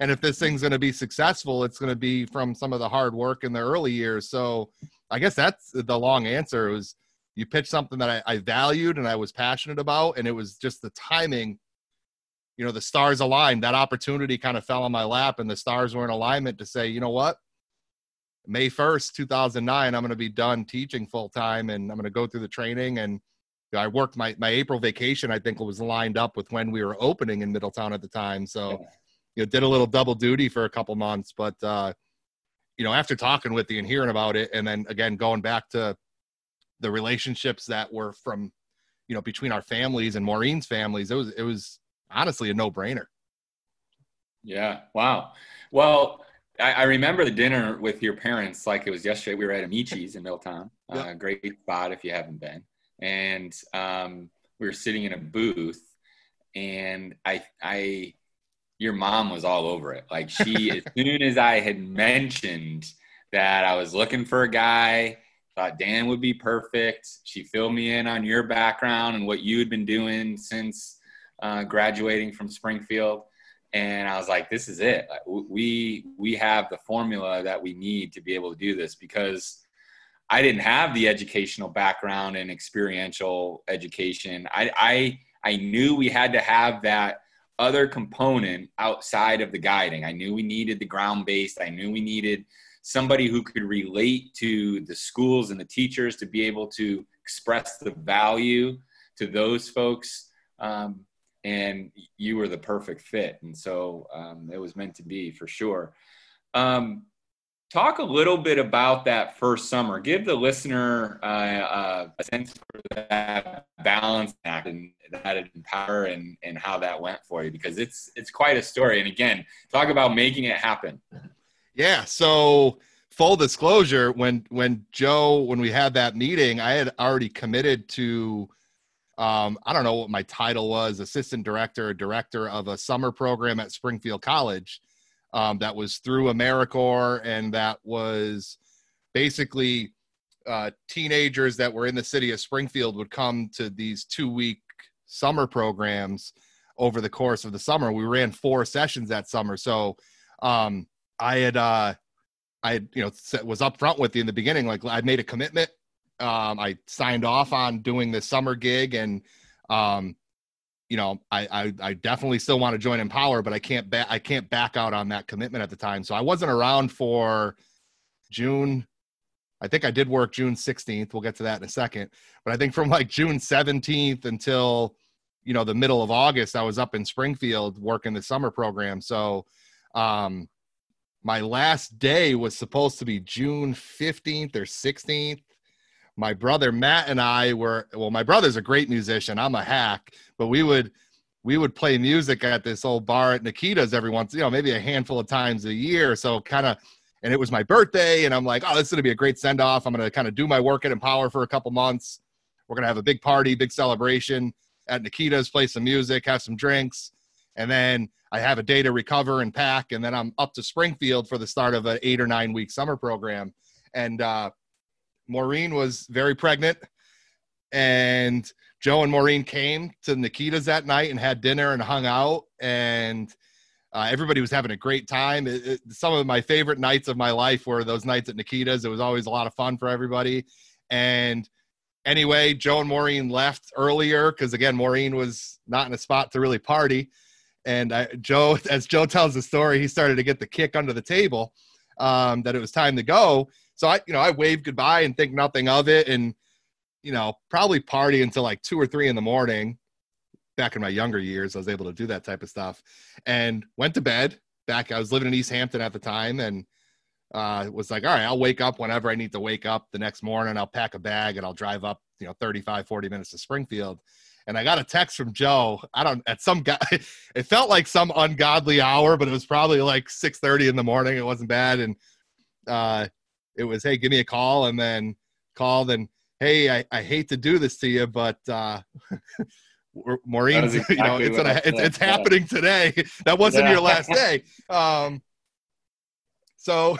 And if this thing's going to be successful, it's going to be from some of the hard work in the early years. So I guess that's the long answer. It was, you pitched something that I, I valued and I was passionate about. And it was just the timing, you know, the stars aligned. That opportunity kind of fell on my lap, and the stars were in alignment to say, you know what, May first, two thousand nine, I'm going to be done teaching full time, and I'm going to go through the training. And I worked my, my April vacation, I think it was lined up with when we were opening in Middletown at the time. So, yeah. you know, did a little double duty for a couple months, but, uh, you know, after talking with you and hearing about it, and then again, going back to the relationships that were from, you know, between our families and Maureen's families, it was, it was honestly a no brainer. Yeah. Wow. Well, I, I remember the dinner with your parents, like it was yesterday. We were at Amici's in Milltown, a yeah. uh, great spot if you haven't been. And um, we were sitting in a booth, and I, I, your mom was all over it. Like she, as soon as I had mentioned that I was looking for a guy, thought Dan would be perfect. She filled me in on your background and what you had been doing since uh, graduating from Springfield. And I was like, this is it. Like, we, we have the formula that we need to be able to do this, because I didn't have the educational background and experiential education. I, I I knew we had to have that other component outside of the guiding. I knew we needed the ground-based. I knew we needed somebody who could relate to the schools and the teachers to be able to express the value to those folks. Um, and you were the perfect fit. And so um, it was meant to be, for sure. Um, Talk a little bit about that first summer. Give the listener uh, uh, a sense for that balance act and that empower and, and how that went for you, because it's it's quite a story. And again, talk about making it happen. Yeah. So full disclosure, when when Joe when we had that meeting, I had already committed to um, I don't know what my title was, assistant director, or director of a summer program at Springfield College. Um, that was through AmeriCorps, and that was basically uh, teenagers that were in the city of Springfield would come to these two-week summer programs over the course of the summer. We ran four sessions that summer, so um, I had uh, I had, you know was upfront with you in the beginning. Like, I made a commitment. Um, I signed off on doing this summer gig, and um, you know, I, I, I definitely still want to join Empower, but I can't back, I can't back out on that commitment at the time. So I wasn't around for June. I think I did work June sixteenth. We'll get to that in a second, but I think from like June seventeenth until, you know, the middle of August, I was up in Springfield working the summer program. So, um, my last day was supposed to be June fifteenth or sixteenth. My brother Matt and I were, well, my brother's a great musician. I'm a hack, but we would, we would play music at this old bar at Nikita's every once, you know, maybe a handful of times a year. So kind of, and it was my birthday, and I'm like, oh, this is going to be a great send off. I'm going to kind of do my work at Empower for a couple months. We're going to have a big party, big celebration at Nikita's, play some music, have some drinks. And then I have a day to recover and pack. And then I'm up to Springfield for the start of an eight or nine week summer program. And, uh, Maureen was very pregnant, and Joe and Maureen came to Nikita's that night and had dinner and hung out, and uh, everybody was having a great time. It, it, some of my favorite nights of my life were those nights at Nikita's. It was always a lot of fun for everybody. And anyway, Joe and Maureen left earlier because, again, Maureen was not in a spot to really party. And I, Joe, as Joe tells the story, he started to get the kick under the table um, that it was time to go. So I, you know, I waved goodbye and think nothing of it, and, you know, probably party until like two or three in the morning. Back in my younger years, I was able to do that type of stuff, and went to bed. Back, I was living in East Hampton at the time, and uh, was like, all right, I'll wake up whenever I need to wake up the next morning. I'll pack a bag and I'll drive up, you know, thirty-five, forty minutes to Springfield. And I got a text from Joe. I don't, at some guy, it felt like some ungodly hour, but it was probably like six thirty in the morning. It wasn't bad. And, uh, it was, hey, give me a call, and then called, and, hey, I, I hate to do this to you, but uh, Maureen, exactly, you know, it's, gonna, it's, it's happening today. That wasn't yeah. your last day. Um, So,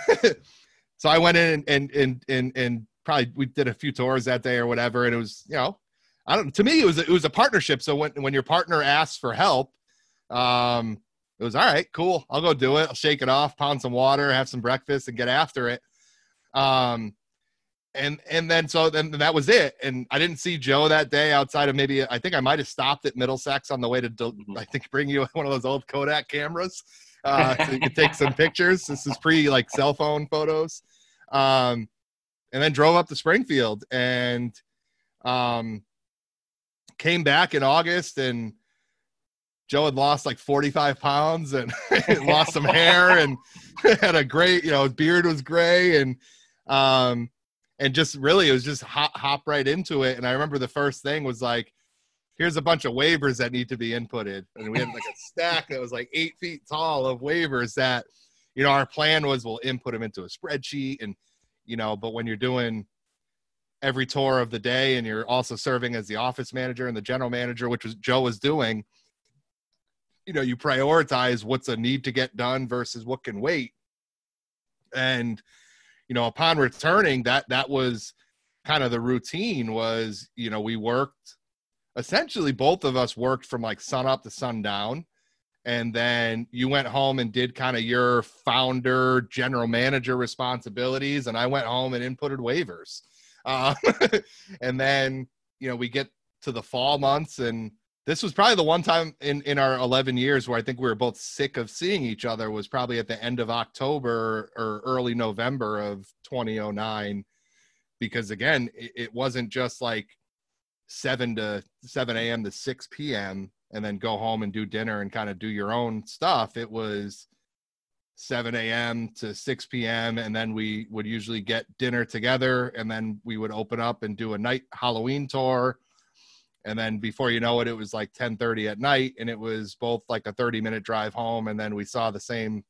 so I went in and, and, and, and probably we did a few tours that day or whatever. And it was, you know, I don't, to me, it was, it was a partnership. So when, when your partner asks for help, um, it was all right, cool. I'll go do it. I'll shake it off, pound some water, have some breakfast and get after it. Um, and, and then, so then that was it. And I didn't see Joe that day outside of maybe, I think I might've stopped at Middlesex on the way to, I think, bring you one of those old Kodak cameras. Uh, so you could take some pictures. This is pre like cell phone photos. Um, and then drove up to Springfield and, um, came back in August, and Joe had lost like forty-five pounds and lost some hair and had a great, you know, his beard was gray, and, um, and just really, it was just hop, hop right into it. And I remember the first thing was like, here's a bunch of waivers that need to be inputted. And we had like a stack that was like eight feet tall of waivers that, you know, our plan was, we'll input them into a spreadsheet. And, you know, but when you're doing every tour of the day and you're also serving as the office manager and the general manager, which was Joe was doing, you know, you prioritize what's a need to get done versus what can wait. And, you know, upon returning, that, that was kind of the routine was, you know, we worked, essentially both of us worked from like sun up to sundown. And then you went home and did kind of your founder, general manager responsibilities. And I went home and inputted waivers. Uh, and then, you know, we get to the fall months, and this was probably the one time in, in our eleven years where I think we were both sick of seeing each other, was probably at the end of October or early November of twenty oh nine. Because again, it, it wasn't just like seven to seven a.m. to six p.m. and then go home and do dinner and kind of do your own stuff. It was seven a.m. to six p.m. and then we would usually get dinner together, and then we would open up and do a night Halloween tour. And then before you know it, it was like ten thirty at night, and it was both like a thirty minute drive home. And then we saw the same,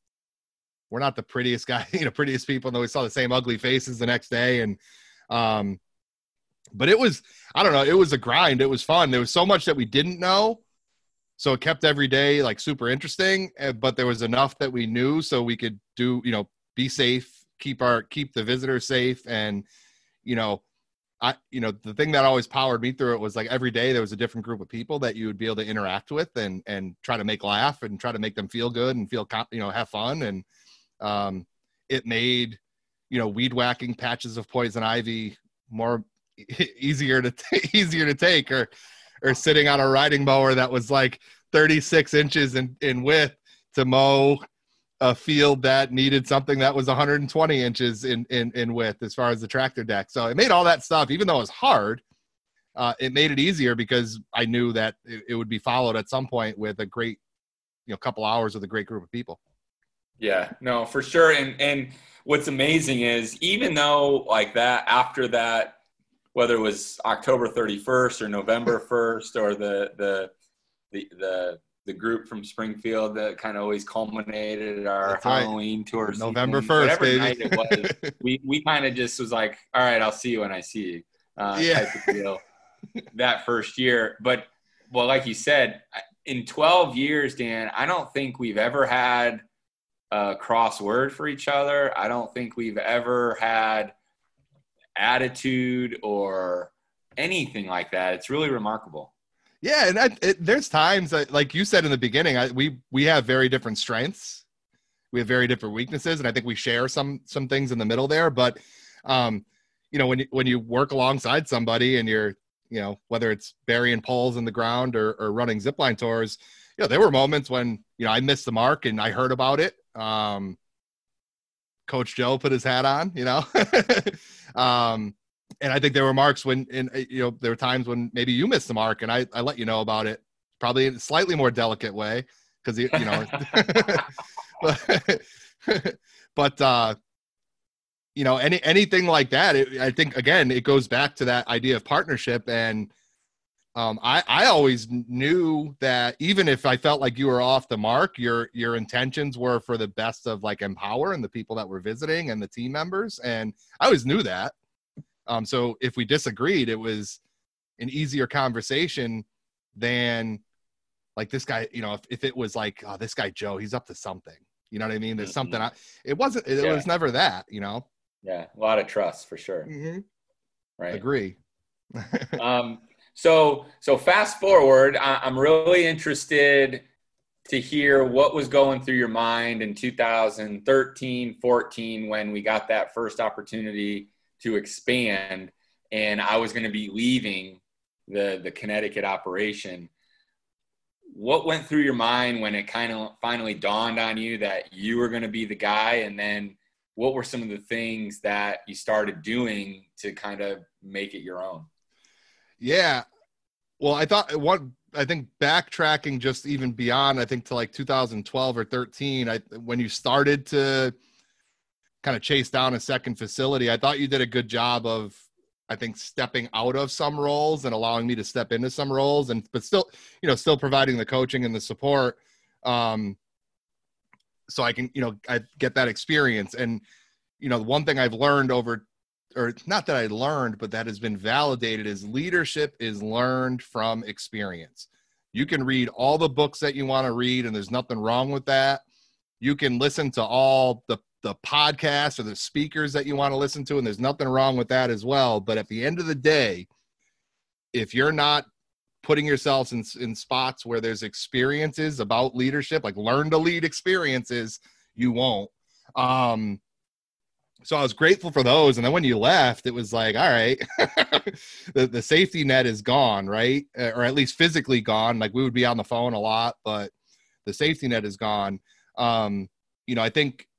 we're not the prettiest guy, you know, prettiest people, and then we saw the same ugly faces the next day. And, um, but it was, I don't know, it was a grind. It was fun. There was so much that we didn't know. So it kept every day like super interesting, but there was enough that we knew so we could do, you know, be safe, keep our, keep the visitors safe. And, you know, I, you know, the thing that always powered me through it was like every day there was a different group of people that you would be able to interact with and, and try to make laugh and try to make them feel good and feel, you know, have fun. And um, it made, you know, weed whacking patches of poison ivy more easier to, t- easier to take, or, or sitting on a riding mower that was like thirty-six inches in, in width to mow a field that needed something that was one hundred twenty inches in, in, in width as far as the tractor deck. So it made all that stuff, even though it was hard, uh, it made it easier because I knew that it, it would be followed at some point with a great, you know, couple hours with a great group of people. Yeah, no, for sure. And, and what's amazing is even though like that, after that, whether it was October thirty-first or November first or the, the, the, the, the group from Springfield that kind of always culminated our That's Halloween right. tour. November first, baby. Night it was, we we kind of just was like, all right, I'll see you when I see you. Uh, yeah. Type of deal that first year. But, well, like you said, in twelve years, Dan, I don't think we've ever had a crossword for each other. I don't think we've ever had attitude or anything like that. It's really remarkable. Yeah, and I, it, there's times that, like you said in the beginning, I, we we have very different strengths, we have very different weaknesses, and I think we share some some things in the middle there. But, um, you know, when you, when you work alongside somebody and you're, you know, whether it's burying poles in the ground or, or running zipline tours, you know, there were moments when, you know, I missed the mark and I heard about it. Um, Coach Joe put his hat on, you know, um, and I think there were marks when, in, you know, there were times when maybe you missed the mark and I, I let you know about it, probably in a slightly more delicate way. Cause you, you know, but, but, uh, you know, any, anything like that, it, I think, again, it goes back to that idea of partnership. And, um, I, I always knew that even if I felt like you were off the mark, your, your intentions were for the best of like Empower and the people that were visiting and the team members. And I always knew that. Um, so if we disagreed, it was an easier conversation than like this guy, you know, if, if it was like, oh, this guy, Joe, he's up to something, You know what I mean? There's mm-hmm. something. I, it wasn't, it yeah. was never that, you know? Yeah. A lot of trust for sure. Mm-hmm. Right. Agree. um, so, so fast forward, I, I'm really interested to hear what was going through your mind in two thousand thirteen, fourteen, when we got that first opportunity to expand and I was going to be leaving the, the Connecticut operation. What went through your mind when it kind of finally dawned on you that you were going to be the guy? And then what were some of the things that you started doing to kind of make it your own? Yeah. Well, I thought what, I think backtracking just even beyond, I think to like two thousand twelve or thirteen, I, when you started to kind of chase down a second facility, I thought you did a good job of, I think, stepping out of some roles and allowing me to step into some roles and, but still, you know, still providing the coaching and the support. Um, so I can, you know, I get that experience. And, you know, the one thing I've learned over, or not that I learned, but that has been validated is leadership is learned from experience. You can read all the books that you want to read and there's nothing wrong with that. You can listen to all the the podcasts or the speakers that you want to listen to. And there's nothing wrong with that as well. But at the end of the day, if you're not putting yourselves in, in spots where there's experiences about leadership, like learn to lead experiences, you won't. Um, so I was grateful for those. And then when you left, it was like, all right, the, the safety net is gone, right? Or at least physically gone. Like we would be on the phone a lot, but the safety net is gone. Um, you know, I think,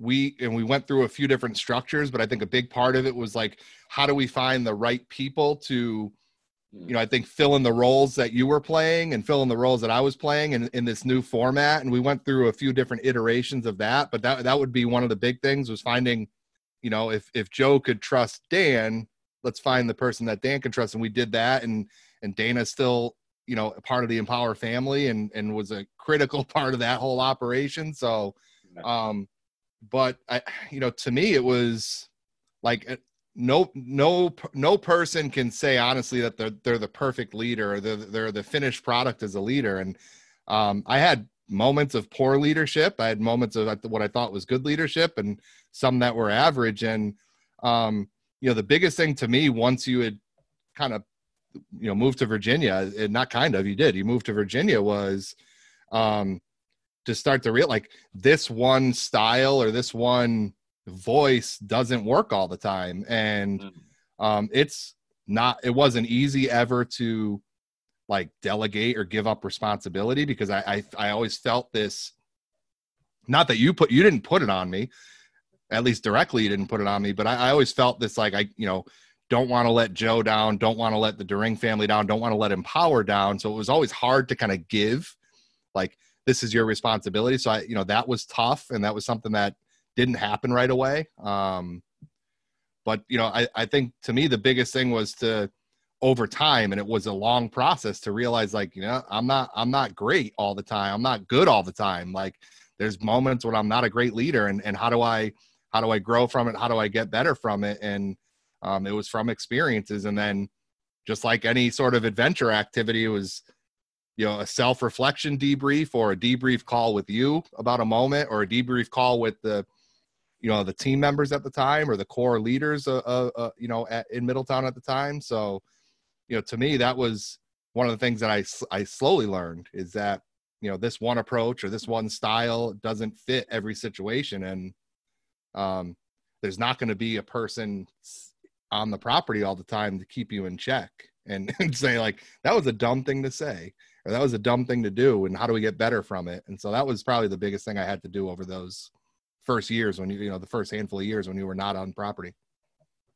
we, and we went through a few different structures, but I think a big part of it was like, how do we find the right people to, you know, I think fill in the roles that you were playing and fill in the roles that I was playing in, in this new format. And we went through a few different iterations of that, but that, that would be one of the big things was finding, you know, if, if Joe could trust Dan, let's find the person that Dan can trust. And we did that. And, and Dana's still, you know, a part of the Empower family and, and was a critical part of that whole operation. So, um, But I, you know, to me, it was like no, no, no person can say honestly that they're they're the perfect leader or they're, they're the finished product as a leader. And um, I had moments of poor leadership. I had moments of what I thought was good leadership, and some that were average. And um, you know, the biggest thing to me once you had kind of you know moved to Virginia, and not kind of you did, you moved to Virginia was. Um, to start to realize like this one style or this one voice doesn't work all the time. And um, it's not, it wasn't easy ever to like delegate or give up responsibility because I, I, I always felt this, not that you put, you didn't put it on me, at least directly you didn't put it on me, but I, I always felt this, like, I, you know, don't want to let Joe down. Don't want to let the DeRing family down. Don't want to let Empower down. So it was always hard to kind of give like, this is your responsibility. So I, you know, that was tough and that was something that didn't happen right away. Um, but, you know, I, I think to me, the biggest thing was to over time, and it was a long process to realize like, you know, I'm not, I'm not great all the time. I'm not good all the time. Like there's moments when I'm not a great leader and, and how do I, how do I grow from it? How do I get better from it? And um, it was from experiences. And then just like any sort of adventure activity, it was, you know, a self-reflection debrief or a debrief call with you about a moment or a debrief call with the, you know, the team members at the time or the core leaders, uh, uh, you know, at, in Middletown at the time. So, you know, to me, that was one of the things that I, I slowly learned is that, you know, this one approach or this one style doesn't fit every situation. And um, there's not going to be a person on the property all the time to keep you in check and, and say like, that was a dumb thing to say. That was a dumb thing to do. And how do we get better from it? And so that was probably the biggest thing I had to do over those first years when you, you know, the first handful of years when you were not on property.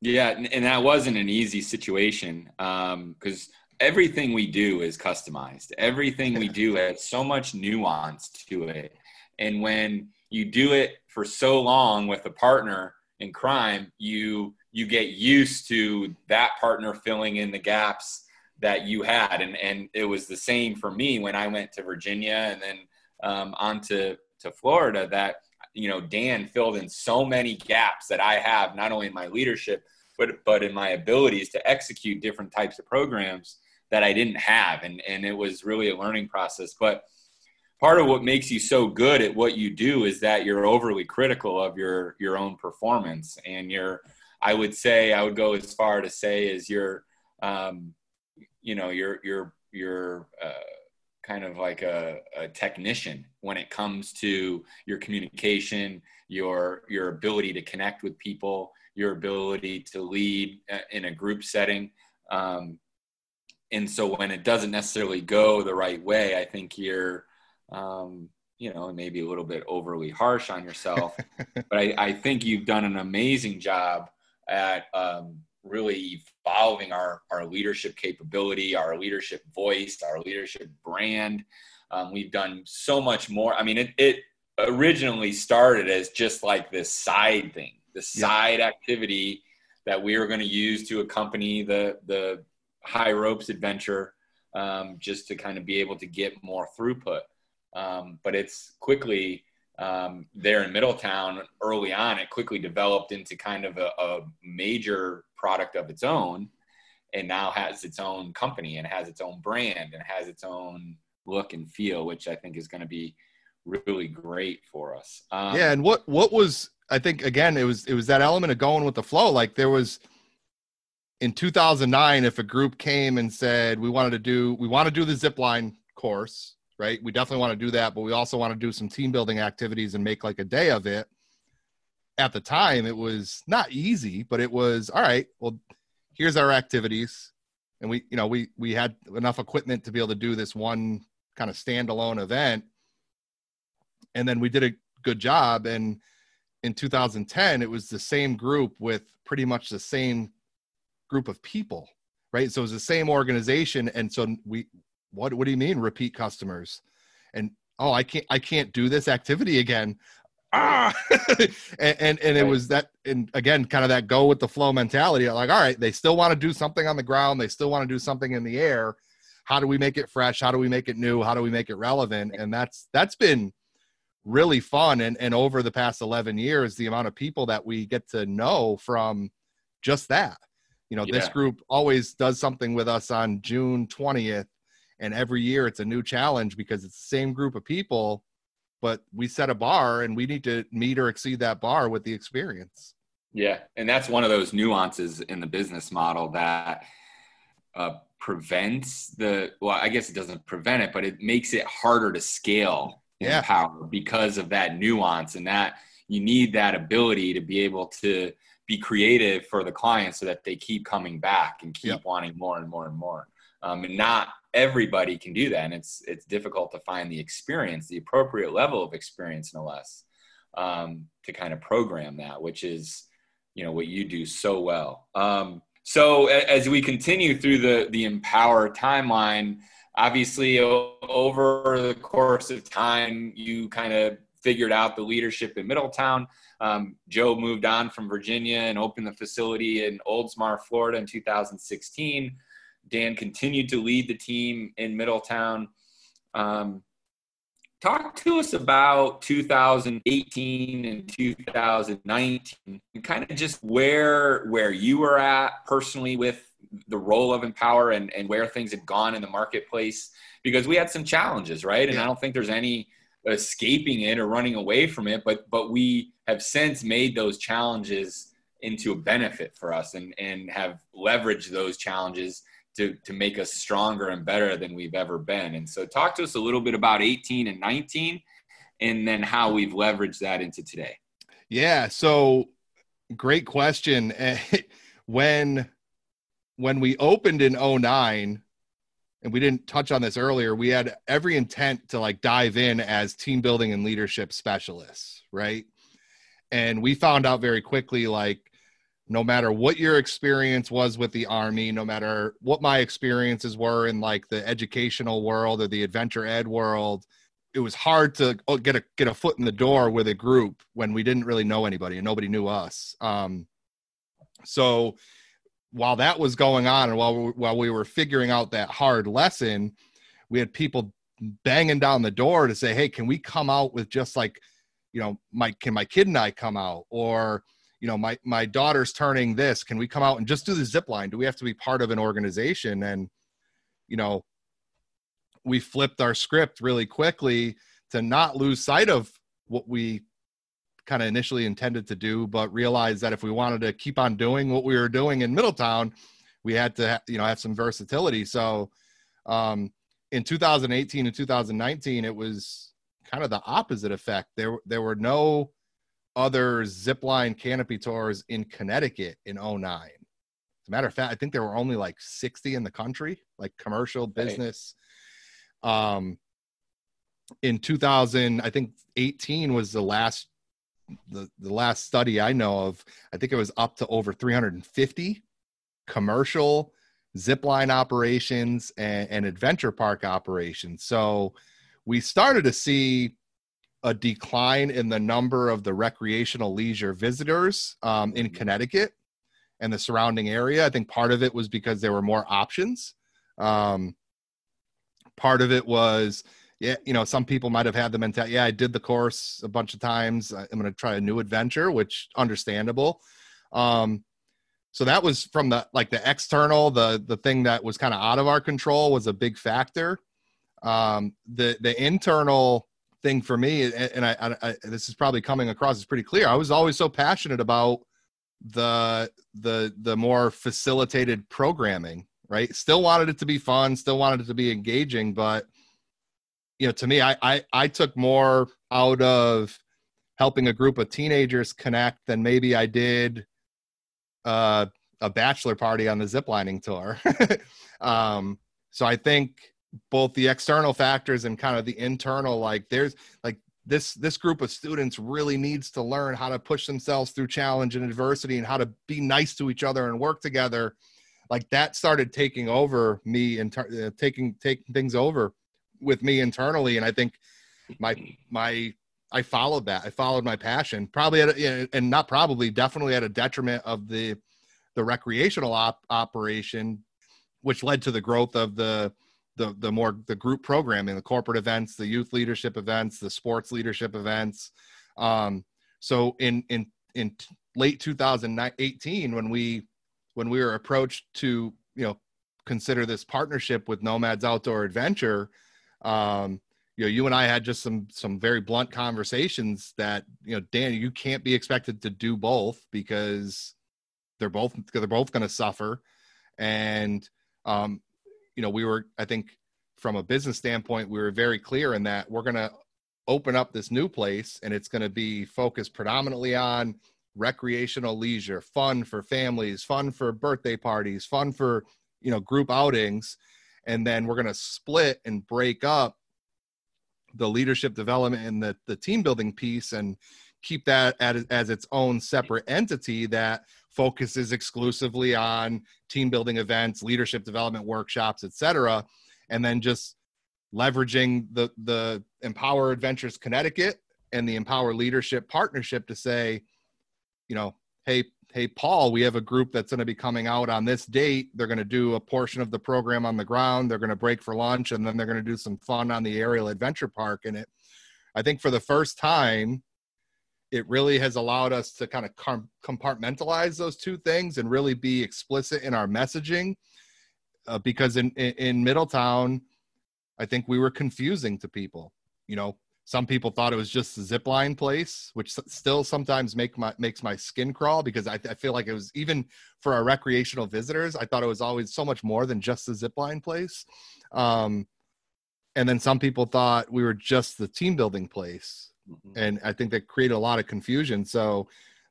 Yeah. And that wasn't an easy situation. Um, cause everything we do is customized. Everything we do has so much nuance to it. And when you do it for so long with a partner in crime, you, you get used to that partner filling in the gaps that you had. And, and it was the same for me when I went to Virginia and then um, on to, to Florida that, you know, Dan filled in so many gaps that I have, not only in my leadership, but, but in my abilities to execute different types of programs that I didn't have. And, and it was really a learning process. But part of what makes you so good at what you do is that you're overly critical of your, your own performance. And you're, I would say, I would go as far to say is you're, um, you know, you're, you're, you're uh, kind of like a, a technician when it comes to your communication, your, your ability to connect with people, your ability to lead in a group setting. Um, and so when it doesn't necessarily go the right way, I think you're, Um, you know, maybe a little bit overly harsh on yourself, but I, I think you've done an amazing job at um, really evolving our, our leadership capability, our leadership voice, our leadership brand. Um, we've done so much more. I mean, it, it originally started as just like this side thing, the side yeah. activity that we were going to use to accompany the, the high ropes adventure, um, just to kind of be able to get more throughput. Um, but it's quickly um, there in Middletown early on, it quickly developed into kind of a, a major product of its own, and now has its own company and has its own brand and has its own look and feel, which I think is going to be really great for us. Um, yeah. And what, what was, I think, again, it was, it was that element of going with the flow. Like there was in two thousand nine, if a group came and said, we wanted to do, we want to do the zip line course, right? We definitely want to do that, but we also want to do some team building activities and make like a day of it. At the time, it was not easy, but it was, all right, well, here's our activities. And we, you know, we, we had enough equipment to be able to do this one kind of standalone event. And then we did a good job. And in two thousand ten, it was the same group with pretty much the same group of people, right? So it was the same organization. And so we, What what do you mean repeat customers? And oh, I can't I can't do this activity again. Ah, and, and and it was that, and again, kind of that go with the flow mentality. Like, all right, they still want to do something on the ground, they still want to do something in the air. How do we make it fresh? How do we make it new? How do we make it relevant? And that's that's been really fun. And and over the past eleven years, the amount of people that we get to know from just that. You know, yeah. This group always does something with us on June twentieth. And every year it's a new challenge because it's the same group of people, but we set a bar and we need to meet or exceed that bar with the experience. Yeah. And that's one of those nuances in the business model that uh, prevents the, well, I guess it doesn't prevent it, but it makes it harder to scale in yeah. power because of that nuance, and that you need that ability to be able to be creative for the client so that they keep coming back and keep yep. wanting more and more and more. Um, and not everybody can do that. And it's, it's difficult to find the experience, the appropriate level of experience, no less, um, to kind of program that, which is, you know, what you do so well. Um, so as we continue through the, the Empower timeline, obviously o- over the course of time, you kind of figured out the leadership in Middletown. Um, Joe moved on from Virginia and opened the facility in Oldsmar, Florida in two thousand sixteen. Dan continued to lead the team in Middletown. Um, talk to us about two thousand eighteen and two thousand nineteen, and kind of just where where you were at personally with the role of Empower and, and where things had gone in the marketplace, because we had some challenges, right? And yeah. I don't think there's any escaping it or running away from it, but but we have since made those challenges into a benefit for us and, and have leveraged those challenges to, to make us stronger and better than we've ever been. And so talk to us a little bit about eighteen and nineteen, and then how we've leveraged that into today. Yeah. So great question. When, when we opened in oh nine, and we didn't touch on this earlier, we had every intent to like dive in as team building and leadership specialists, right? And we found out very quickly, like, no matter what your experience was with the Army, no matter what my experiences were in like the educational world or the adventure ed world, it was hard to get a get a foot in the door with a group when we didn't really know anybody and nobody knew us. Um, so while that was going on, and while we, while we were figuring out that hard lesson, we had people banging down the door to say, "Hey, can we come out with just like, you know, my can my kid and I come out?" Or, you know, my, my daughter's turning this, can we come out and just do the zip line? Do we have to be part of an organization? And, you know, we flipped our script really quickly to not lose sight of what we kind of initially intended to do, but realized that if we wanted to keep on doing what we were doing in Middletown, we had to, you know, have some versatility. So um, in two thousand eighteen and two thousand nineteen, it was kind of the opposite effect. There, there were no other zipline canopy tours in Connecticut in oh nine. As a matter of fact, I think there were only like sixty in the country, like commercial business. Right. Um, in two thousand, I think eighteen was the last, the, the last study I know of. I think it was up to over three hundred fifty commercial zipline operations and, and adventure park operations. So we started to see a decline in the number of the recreational leisure visitors um, in Connecticut and the surrounding area. I think part of it was because there were more options. Um, part of it was, yeah, you know, some people might have had the mentality, yeah, I did the course a bunch of times, I'm going to try a new adventure, which understandable. Um, so that was from the, like the external, the, the thing that was kind of out of our control was a big factor. Um, the, the internal thing for me, and I, I, I this is probably coming across as pretty clear, I was always so passionate about the the the more facilitated programming, right? Still wanted it to be fun, still wanted it to be engaging, but you know, to me, I I, I took more out of helping a group of teenagers connect than maybe I did uh, a bachelor party on the ziplining tour. um, so I think both the external factors and kind of the internal, like there's like this, this group of students really needs to learn how to push themselves through challenge and adversity and how to be nice to each other and work together. Like that started taking over me and inter- uh, taking, taking things over with me internally. And I think my, my, I followed that. I followed my passion probably at a, and not probably definitely at a detriment of the, the recreational op- operation, which led to the growth of the, the the more the group programming, the corporate events, the youth leadership events, the sports leadership events. Um, so in, in, in late two thousand eighteen, when we, when we were approached to, you know, consider this partnership with Nomads Outdoor Adventure, um, you know, you and I had just some, some very blunt conversations that, you know, Dan, you can't be expected to do both because they're both, they're both going to suffer. And, um, you know, we were, I think from a business standpoint, we were very clear in that we're going to open up this new place and it's going to be focused predominantly on recreational leisure, fun for families, fun for birthday parties, fun for, you know, group outings. And then we're going to split and break up the leadership development and the, the team building piece and keep that as, as its own separate entity that focuses exclusively on team building events, leadership development workshops, et cetera. And then just leveraging the, the Empower Adventures Connecticut and the Empower Leadership partnership to say, you know, Hey, Hey, Paul, we have a group that's going to be coming out on this date. They're going to do a portion of the program on the ground. They're going to break for lunch and then they're going to do some fun on the aerial adventure park. And it, I think for the first time, it really has allowed us to kind of compartmentalize those two things and really be explicit in our messaging. Uh, because in, in, in Middletown, I think we were confusing to people. You know, some people thought it was just the zipline place, which still sometimes make my, makes my skin crawl because I, I feel like it was, even for our recreational visitors, I thought it was always so much more than just the zipline place. Um, and then some people thought we were just the team building place. And I think that created a lot of confusion. So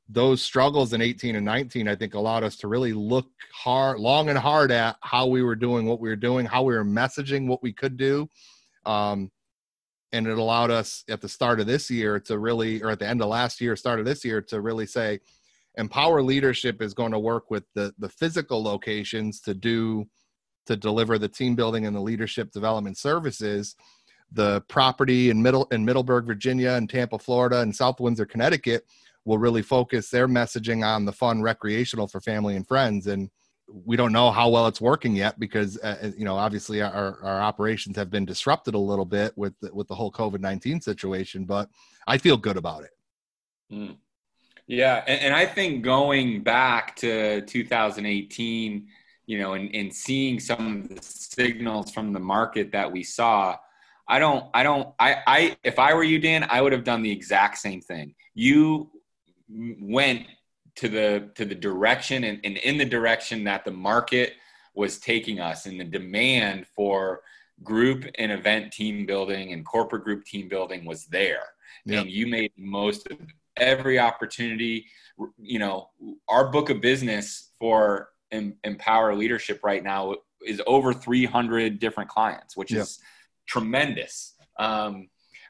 those struggles in eighteen and nineteen, I think allowed us to really look hard, long and hard at how we were doing, what we were doing, how we were messaging, what we could do. Um, and it allowed us at the start of this year to really, or at the end of last year, start of this year to really say, Empower Leadership is going to work with the, the physical locations to do, to deliver the team building and the leadership development services. The property in Middle in Middleburg, Virginia, and Tampa, Florida, and South Windsor, Connecticut will really focus their messaging on the fun recreational for family and friends. And we don't know how well it's working yet because, uh, you know, obviously our, our operations have been disrupted a little bit with the, with the whole COVID nineteen situation, but I feel good about it. Mm. Yeah. And, and I think going back to two thousand eighteen, you know, and, and seeing some of the signals from the market that we saw, I don't, I don't, I, I, if I were you, Dan, I would have done the exact same thing. You went to the, to the direction and, and in the direction that the market was taking us, and the demand for group and event team building and corporate group team building was there. Yep. And you made most of every opportunity. You know, our book of business for em- Empower Leadership right now is over three hundred different clients, which yep. is tremendous. Um,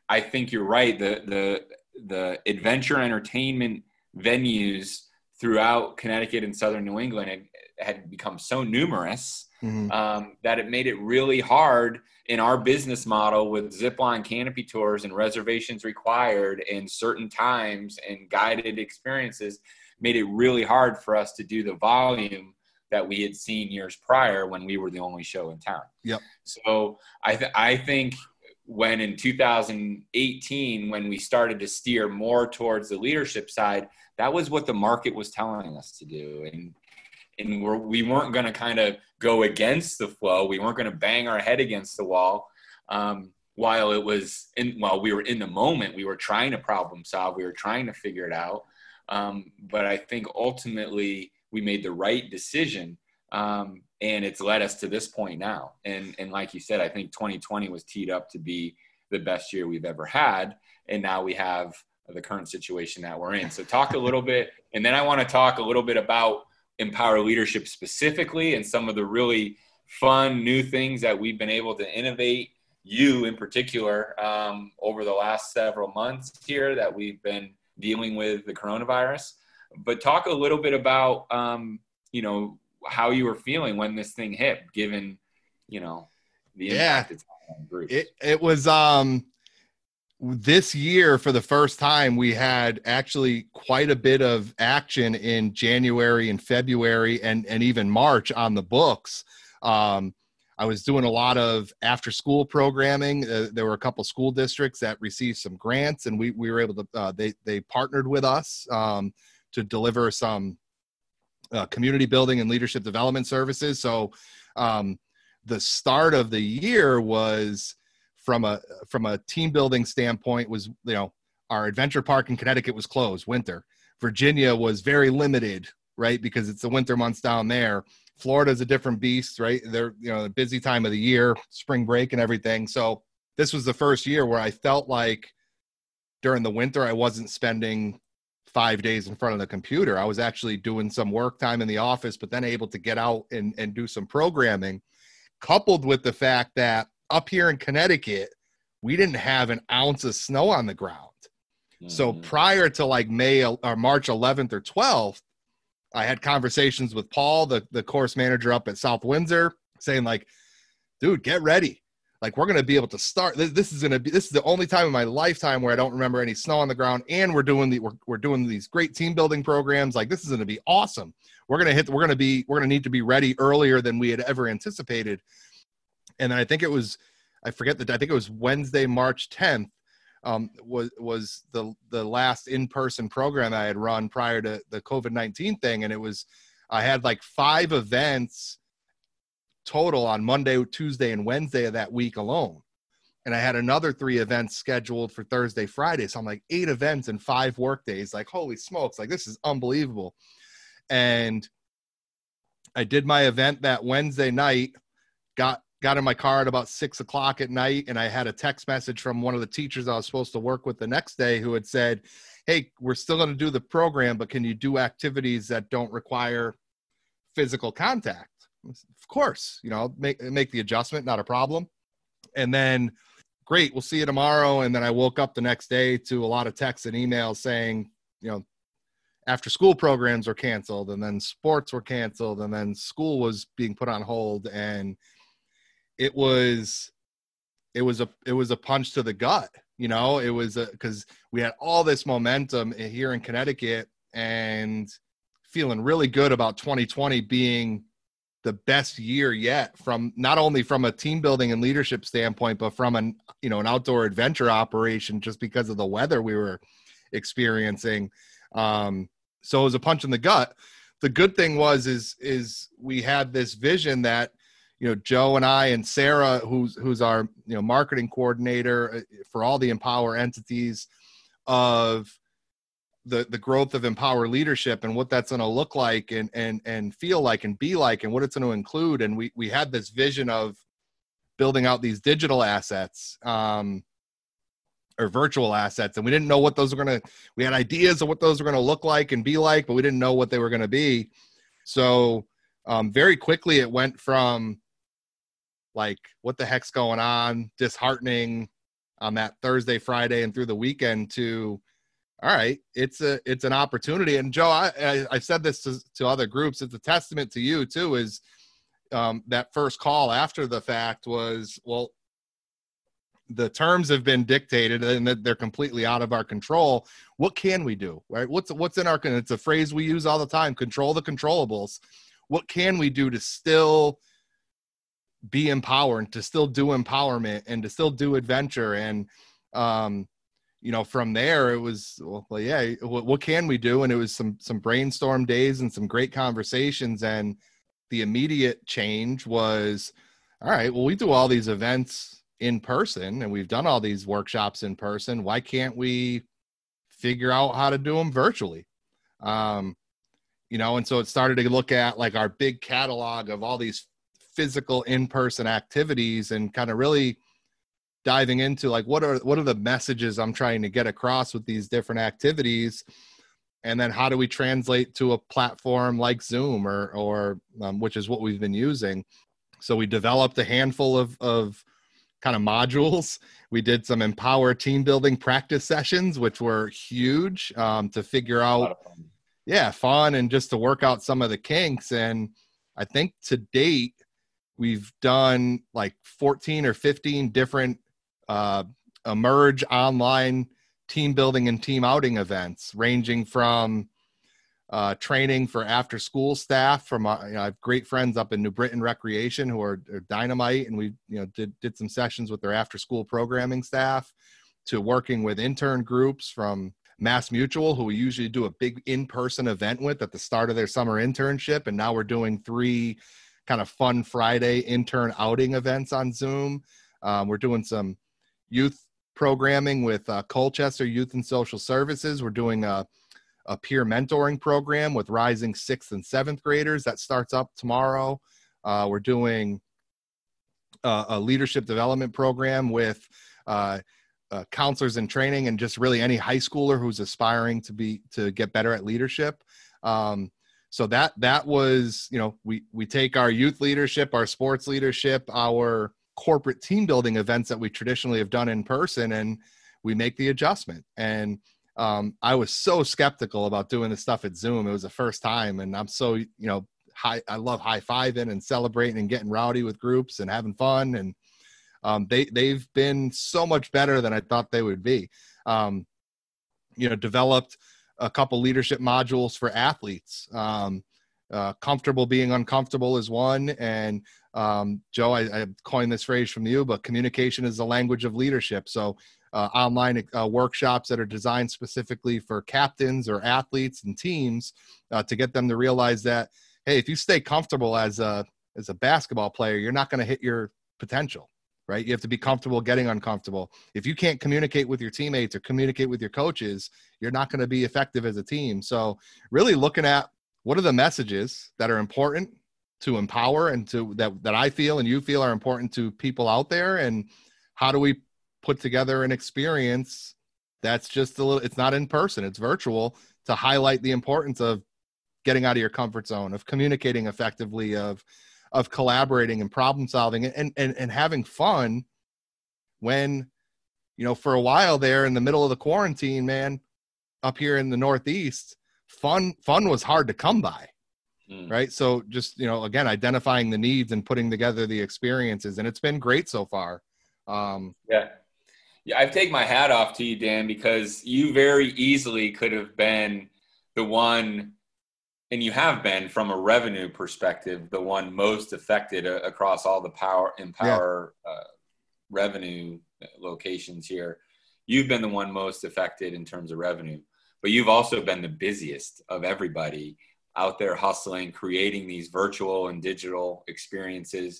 I think you're right. The, the, the adventure entertainment venues throughout Connecticut and Southern New England had, had become so numerous mm-hmm. um, that it made it really hard in our business model with zipline canopy tours and reservations required and certain times and guided experiences, made it really hard for us to do the volume that we had seen years prior when we were the only show in town. Yep. So I, th- I think when in two thousand eighteen, when we started to steer more towards the leadership side, that was what the market was telling us to do. And, and we're, we weren't going to kind of go against the flow. We weren't going to bang our head against the wall. Um, while it was in, while we were in the moment, we were trying to problem solve. We were trying to figure it out. Um, but I think ultimately, we made the right decision, um, and it's led us to this point now. And and like you said, I think twenty twenty was teed up to be the best year we've ever had, and now we have the current situation that we're in. So talk a little bit, and then I want to talk a little bit about Empower Leadership specifically and some of the really fun new things that we've been able to innovate, you in particular, um, over the last several months here that we've been dealing with the coronavirus. But talk a little bit about, um, you know, how you were feeling when this thing hit, given, you know, the impact yeah. it's on groups. It, it was um, this year for the first time we had actually quite a bit of action in January and February and, and even March on the books. Um, I was doing a lot of after school programming. Uh, there were a couple school districts that received some grants, and we, we were able to, uh, they, they partnered with us um, to deliver some uh, community building and leadership development services. So um, the start of the year was from a, from a team building standpoint was, you know, our adventure park in Connecticut was closed winter. Virginia was very limited, right? Because it's the winter months down there. Florida is a different beast, right? They're, you know, the busy time of the year, spring break and everything. So this was the first year where I felt like during the winter, I wasn't spending five days in front of the computer. I was actually doing some work time in the office, but then able to get out and, and do some programming, coupled with the fact that up here in Connecticut, we didn't have an ounce of snow on the ground. Mm-hmm. So prior to like May or March eleventh or twelfth, I had conversations with Paul, the, the course manager up at South Windsor, saying like, dude, get ready. Like, we're going to be able to start. This, this is going to be, this is the only time in my lifetime where I don't remember any snow on the ground. And we're doing the, we're, we're doing these great team building programs. Like, this is going to be awesome. We're going to hit, we're going to be, we're going to need to be ready earlier than we had ever anticipated. And then I think it was, I forget that, I think it was Wednesday, March tenth um, was, was the, the last in-person program I had run prior to the COVID nineteen thing. And it was, I had like five events total on Monday, Tuesday, and Wednesday of that week alone. And I had another three events scheduled for Thursday, Friday. So I'm like, eight events in five work days. Like, holy smokes. Like, this is unbelievable. And I did my event that Wednesday night, got, got in my car at about six o'clock at night. And I had a text message from one of the teachers I was supposed to work with the next day who had said, hey, we're still going to do the program, but can you do activities that don't require physical contact? Of course, you know, make make the adjustment, not a problem. And then, great, we'll see you tomorrow. And then I woke up the next day to a lot of texts and emails saying, you know, after school programs were canceled, and then sports were canceled, and then school was being put on hold. And it was, it was a, it was a punch to the gut. You know, it was a, because we had all this momentum here in Connecticut and feeling really good about twenty twenty being the best year yet, from not only from a team building and leadership standpoint, but from an, you know, an outdoor adventure operation, just because of the weather we were experiencing. Um, so it was a punch in the gut. The good thing was, is, is we had this vision that, you know, Joe and I and Sarah, who's who's our, you know, marketing coordinator for all the Empower entities, of the the growth of Empower Leadership and what that's going to look like and and and feel like and be like and what it's going to include. And we we had this vision of building out these digital assets, um, or virtual assets, and we didn't know what those were going to. We had ideas of what those were going to look like and be like, but we didn't know what they were going to be. So um, very quickly, it went from like, what the heck's going on, disheartening on that Thursday, Friday, and through the weekend, to, all right, it's a it's an opportunity. And Joe, I, I, I've said this to, to other groups. It's a testament to you too. Is um, that first call after the fact was, well, the terms have been dictated and that they're completely out of our control. What can we do? Right? What's what's in our? It's a phrase we use all the time: control the controllables. What can we do to still be empowered, to still do empowerment, and to still do adventure? And um, you know, from there, it was, well, yeah, what, what can we do? And it was some, some brainstorm days and some great conversations. And the immediate change was, all right, well, we do all these events in person and we've done all these workshops in person. Why can't we figure out how to do them virtually? Um, you know, and so it started to look at like our big catalog of all these physical in-person activities and kind of really diving into like, what are, what are the messages I'm trying to get across with these different activities? And then how do we translate to a platform like Zoom or, or, um, which is what we've been using. So we developed a handful of, of kind of modules. We did some Empower team building practice sessions, which were huge, um, to figure out, fun. yeah, fun. And just to work out some of the kinks. And I think to date, we've done like fourteen or fifteen different Uh, emerge online team building and team outing events, ranging from uh, training for after school staff. From uh, you know, I have great friends up in New Britain Recreation who are, are dynamite, and we you know did did some sessions with their after school programming staff, to working with intern groups from Mass Mutual, who we usually do a big in person event with at the start of their summer internship, and now we're doing three kind of fun Friday intern outing events on Zoom. Um, we're doing some youth programming with uh, Colchester Youth and Social Services. We're doing a, a peer mentoring program with rising sixth and seventh graders that starts up tomorrow. Uh, we're doing a, a leadership development program with uh, uh, counselors in training and just really any high schooler who's aspiring to be, to get better at leadership. Um, so that, that was, you know, we, we take our youth leadership, our sports leadership, our corporate team building events that we traditionally have done in person, and we make the adjustment. And um, I was so skeptical about doing this stuff at Zoom. It was the first time, and I'm so, you know, high, I love high-fiving and celebrating and getting rowdy with groups and having fun. And um, they, they've been so much better than I thought they would be. Um, you know, developed a couple leadership modules for athletes. Um, uh, comfortable being uncomfortable is one. And Um, Joe, I, I coined this phrase from you, but communication is the language of leadership. So uh, online uh, workshops that are designed specifically for captains or athletes and teams uh, to get them to realize that, hey, if you stay comfortable as a, as a basketball player, you're not going to hit your potential, right? You have to be comfortable getting uncomfortable. If you can't communicate with your teammates or communicate with your coaches, you're not going to be effective as a team. So really looking at what are the messages that are important to empower and to that, that I feel and you feel are important to people out there. And how do we put together an experience that's just a little, it's not in person, it's virtual, to highlight the importance of getting out of your comfort zone, of communicating effectively, of, of collaborating and problem solving and, and, and having fun when, you know, for a while there in the middle of the quarantine, man, up here in the Northeast, fun, fun was hard to come by. Right. So just, you know, again, identifying the needs and putting together the experiences, and it's been great so far. Um, yeah. Yeah. I take my hat off to you, Dan, because you very easily could have been the one, and you have been from a revenue perspective, the one most affected uh, across all the power empower yeah. uh, revenue locations here. You've been the one most affected in terms of revenue, but you've also been the busiest of everybody out there hustling, creating these virtual and digital experiences.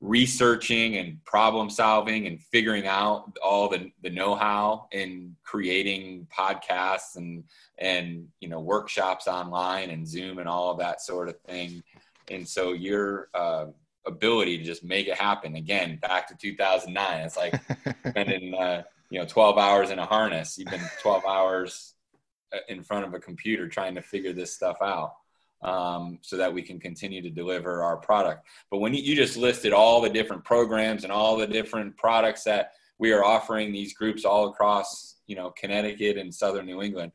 researching and problem solving and figuring out all the, the know-how and creating podcasts and, and, you know, workshops online and Zoom and all of that sort of thing. And so your uh, ability to just make it happen, again, back to two thousand nine, it's like spending, uh, you know, twelve hours in a harness. You've been twelve hours in front of a computer trying to figure this stuff out. Um, so that we can continue to deliver our product. But when you, you just listed all the different programs and all the different products that we are offering these groups all across, you know, Connecticut and Southern New England,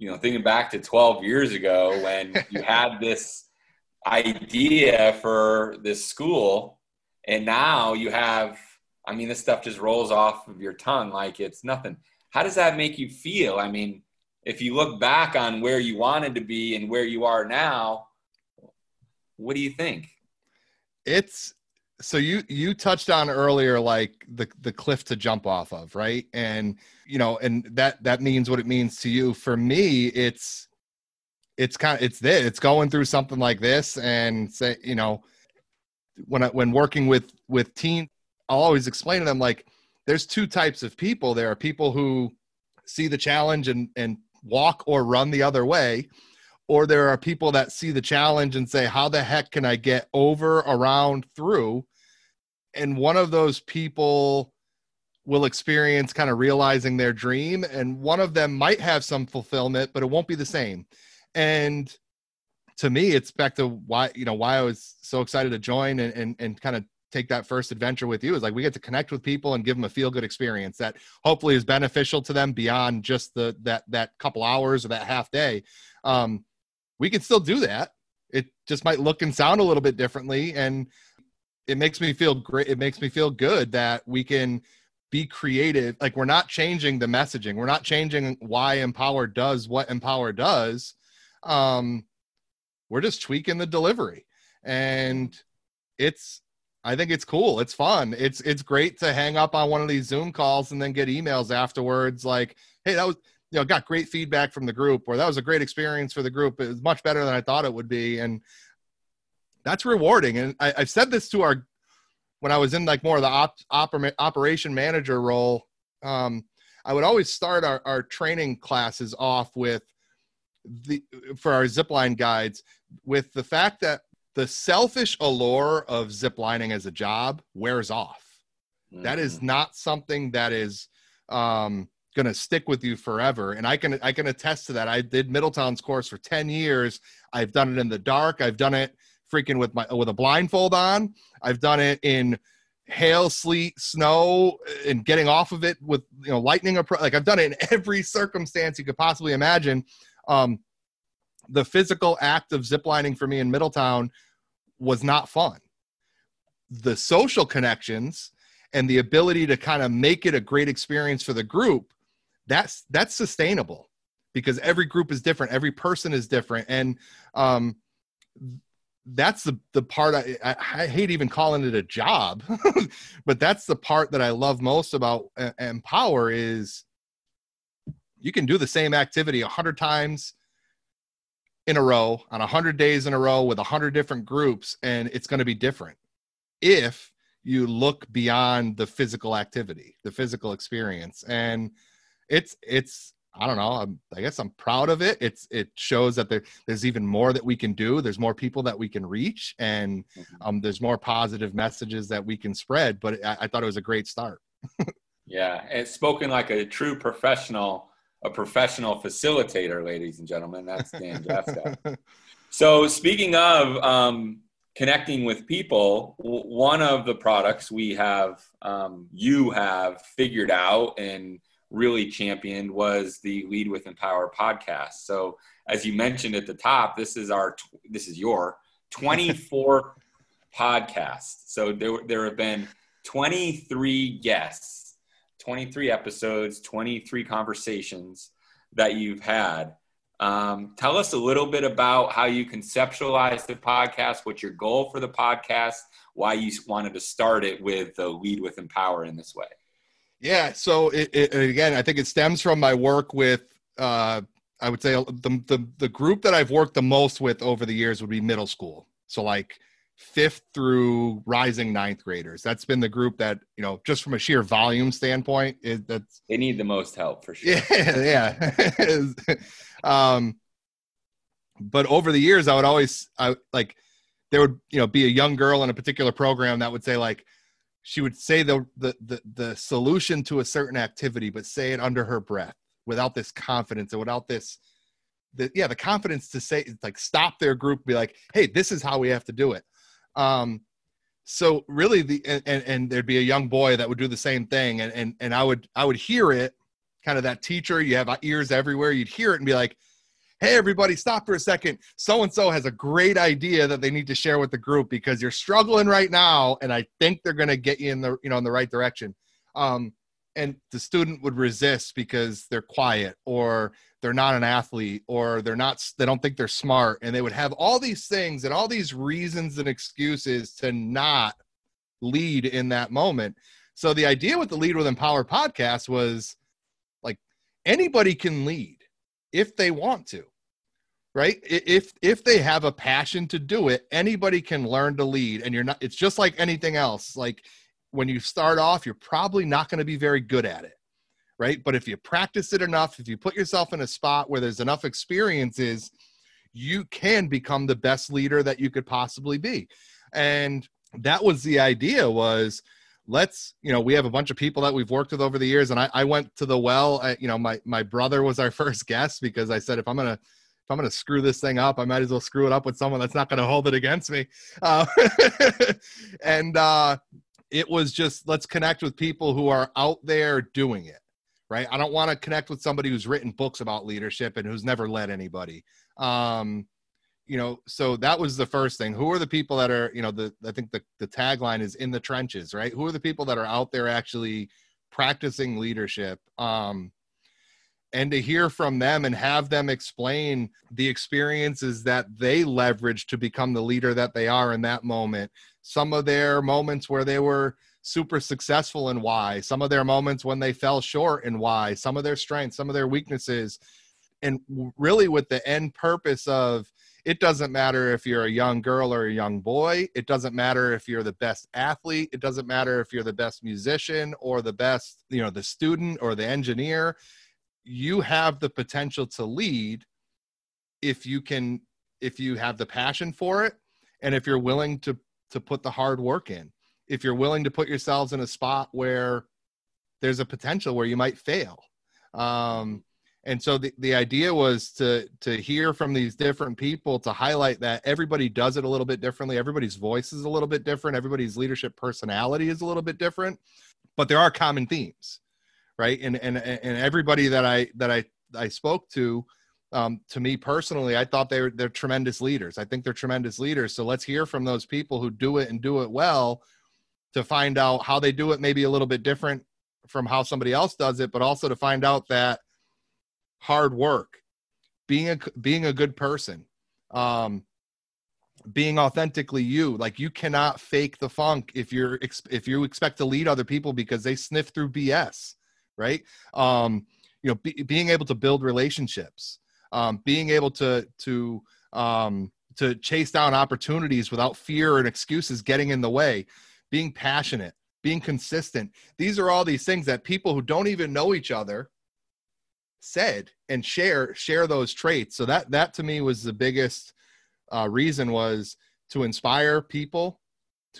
you know, thinking back to twelve years ago when you had this idea for this school, and now you have, I mean, this stuff just rolls off of your tongue like it's nothing. How does that make you feel? I mean, if you look back on where you wanted to be and where you are now, what do you think? It's so you, you touched on earlier, like the, the cliff to jump off of. Right. And, you know, and that, that means what it means to you. For me, it's, it's kind of, it's this, it's going through something like this and say, you know, when I, when working with, with teens, I'll always explain to them, like, there's two types of people. There are people who see the challenge and, and, walk or run the other way, or there are people that see the challenge and say, how the heck can I get over, around, through? And one of those people will experience kind of realizing their dream, and one of them might have some fulfillment, but it won't be the same. And to me, it's back to why, you know, why I was so excited to join and and, and kind of take that first adventure with you, is like, we get to connect with people and give them a feel good experience that hopefully is beneficial to them beyond just the, that, that couple hours or that half day. Um, we can still do that. It just might look and sound a little bit differently. And it makes me feel great. It makes me feel good that we can be creative. Like, we're not changing the messaging. We're not changing why Empower does what Empower does. Um, we're just tweaking the delivery, and it's, I think it's cool. It's fun. It's, it's great to hang up on one of these Zoom calls and then get emails afterwards. Like, hey, that was, you know, got great feedback from the group, or that was a great experience for the group. It was much better than I thought it would be. And that's rewarding. And I, I've said this to our, when I was in like more of the op, oper, operation manager role, um, I would always start our, our training classes off with the, for our zipline guides, with the fact that the selfish allure of ziplining as a job wears off. Mm-hmm. That is not something that is um, going to stick with you forever. And I can, I can attest to that. I did Middletown's course for ten years. I've done it in the dark. I've done it freaking with my, with a blindfold on. I've done it in hail, sleet, snow, and getting off of it with, you know, lightning. Appro- like I've done it in every circumstance you could possibly imagine. Um, the physical act of ziplining for me in Middletown was not fun. The social connections and the ability to kind of make it a great experience for the group, that's, that's sustainable, because every group is different. Every person is different. And um, that's the, the part I, I, I hate even calling it a job, but that's the part that I love most about uh, Empower, is you can do the same activity a hundred times in a row, on a hundred days in a row, with a hundred different groups, and it's going to be different if you look beyond the physical activity, the physical experience. And it's, it's, I don't know, I'm, I guess I'm proud of it. It's, it shows that there, there's even more that we can do. There's more people that we can reach, and um, there's more positive messages that we can spread, but I, I thought it was a great start. Yeah. It's spoken like a true professional, a professional facilitator, ladies and gentlemen. That's Dan Jaska. So speaking of um, connecting with people, w- one of the products we have, um, you have figured out and really championed, was the Lead with Empower podcast. So as you mentioned at the top, this is our, tw- this is your twenty-fourth podcast. So there, there have been twenty-three guests, twenty-three episodes, twenty-three conversations that you've had. Um, tell us a little bit about how you conceptualized the podcast, what's your goal for the podcast, why you wanted to start it with the Lead with Empower in this way. Yeah. So it, it, again, I think it stems from my work with, uh, I would say the, the, the group that I've worked the most with over the years would be middle school. So like fifth through rising ninth graders. That's been the group that, you know, just from a sheer volume standpoint, it, that's they need the most help for sure. Yeah, yeah. um, but over the years, I would always, I like, there would, you know, be a young girl in a particular program that would say, like, she would say the the the, the solution to a certain activity, but say it under her breath without this confidence and without this, the, yeah, the confidence to say, like, stop their group, be like, hey, this is how we have to do it. Um, so really the, and, and there'd be a young boy that would do the same thing. And, and, and I would, I would hear it, kind of that teacher, you have ears everywhere. You'd hear it and be like, hey, everybody, stop for a second. So-and-so has a great idea that they need to share with the group because you're struggling right now. And I think they're going to get you in the, you know, in the right direction. Um, and the student would resist because they're quiet or they're not an athlete or they're not, they don't think they're smart. And they would have all these things and all these reasons and excuses to not lead in that moment. So the idea with the Lead with Empower podcast was like, anybody can lead if they want to, right? If, if they have a passion to do it, anybody can learn to lead. And you're not, it's just like anything else. Like, when you start off, you're probably not going to be very good at it, right? But if you practice it enough, if you put yourself in a spot where there's enough experiences, you can become the best leader that you could possibly be. And that was the idea, was let's, you know, we have a bunch of people that we've worked with over the years. And I, I went to the well, I, you know, my, my brother was our first guest because I said, if I'm going to, if I'm going to screw this thing up, I might as well screw it up with someone that's not going to hold it against me. Uh, and, uh, it was just, let's connect with people who are out there doing it, right? I don't want to connect with somebody who's written books about leadership and who's never led anybody. Um, you know, so that was the first thing. Who are the people that are, you know, the, I think the, the tagline is in the trenches, right? Who are the people that are out there actually practicing leadership? Um, and to hear from them and have them explain the experiences that they leverage to become the leader that they are in that moment. Some of their moments where they were super successful and why, some of their moments when they fell short and why, some of their strengths, some of their weaknesses, and really with the end purpose of, it doesn't matter if you're a young girl or a young boy. It doesn't matter if you're the best athlete. It doesn't matter if you're the best musician or the best, you know, the student or the engineer. You have the potential to lead if you can, if you have the passion for it. And if you're willing to, to put the hard work in, if you're willing to put yourselves in a spot where there's a potential where you might fail. Um, and so the, the idea was to, to hear from these different people, to highlight that everybody does it a little bit differently. Everybody's voice is a little bit different. Everybody's leadership personality is a little bit different, but there are common themes. Right. And, and, and everybody that I, that I, I spoke to, um, to me personally, I thought they were, they're tremendous leaders. I think they're tremendous leaders. So let's hear from those people who do it and do it well to find out how they do it, maybe a little bit different from how somebody else does it, but also to find out that hard work, being a, being a good person, um, being authentically you, like you cannot fake the funk if you're, if you expect to lead other people because they sniff through B S. Right. Um, you know, be, being able to build relationships, um, being able to, to, um, to chase down opportunities without fear and excuses getting in the way, being passionate, being consistent. These are all these things that people who don't even know each other said and share, share those traits. So that, that to me was the biggest uh, reason, was to inspire people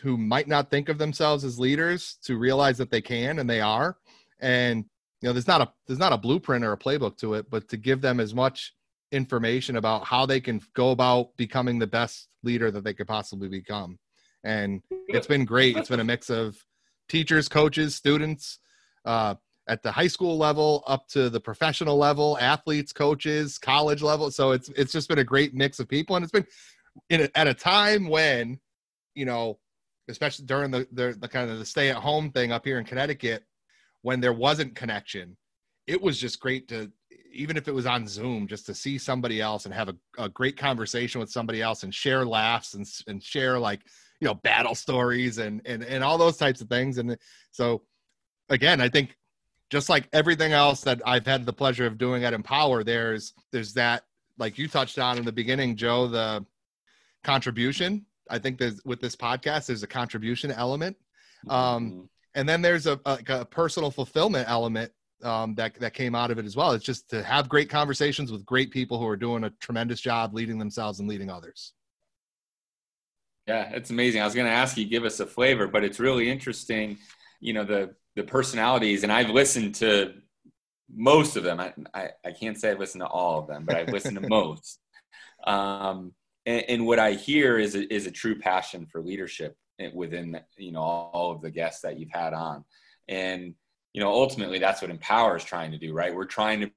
who might not think of themselves as leaders to realize that they can, and they are. And, you know, there's not a, there's not a blueprint or a playbook to it, but to give them as much information about how they can go about becoming the best leader that they could possibly become. And it's been great. It's been a mix of teachers, coaches, students, uh, at the high school level, up to the professional level, athletes, coaches, college level. So it's, it's just been a great mix of people. And it's been in a, at a time when, you know, especially during the, the, the kind of the stay at home thing up here in Connecticut, when there wasn't connection, it was just great to, even if it was on Zoom, just to see somebody else and have a, a great conversation with somebody else and share laughs and, and share, like, you know, battle stories and, and, and all those types of things. And so again, I think just like everything else that I've had the pleasure of doing at Empower, there's, there's that, like you touched on in the beginning, Joe, the contribution I think there's, with this podcast, there's a contribution element. Um, mm-hmm. And then there's a, a, a personal fulfillment element um, that, that came out of it as well. It's just to have great conversations with great people who are doing a tremendous job leading themselves and leading others. Yeah, it's amazing. I was going to ask you, give us a flavor, but it's really interesting, you know, the, the personalities, and I've listened to most of them. I, I, I can't say I've listened to all of them, but I've listened to most. Um, and, and what I hear is a, is a true passion for leadership within, you know, all, all of the guests that you've had on. And, you know, ultimately that's what Empower is trying to do, right? We're trying to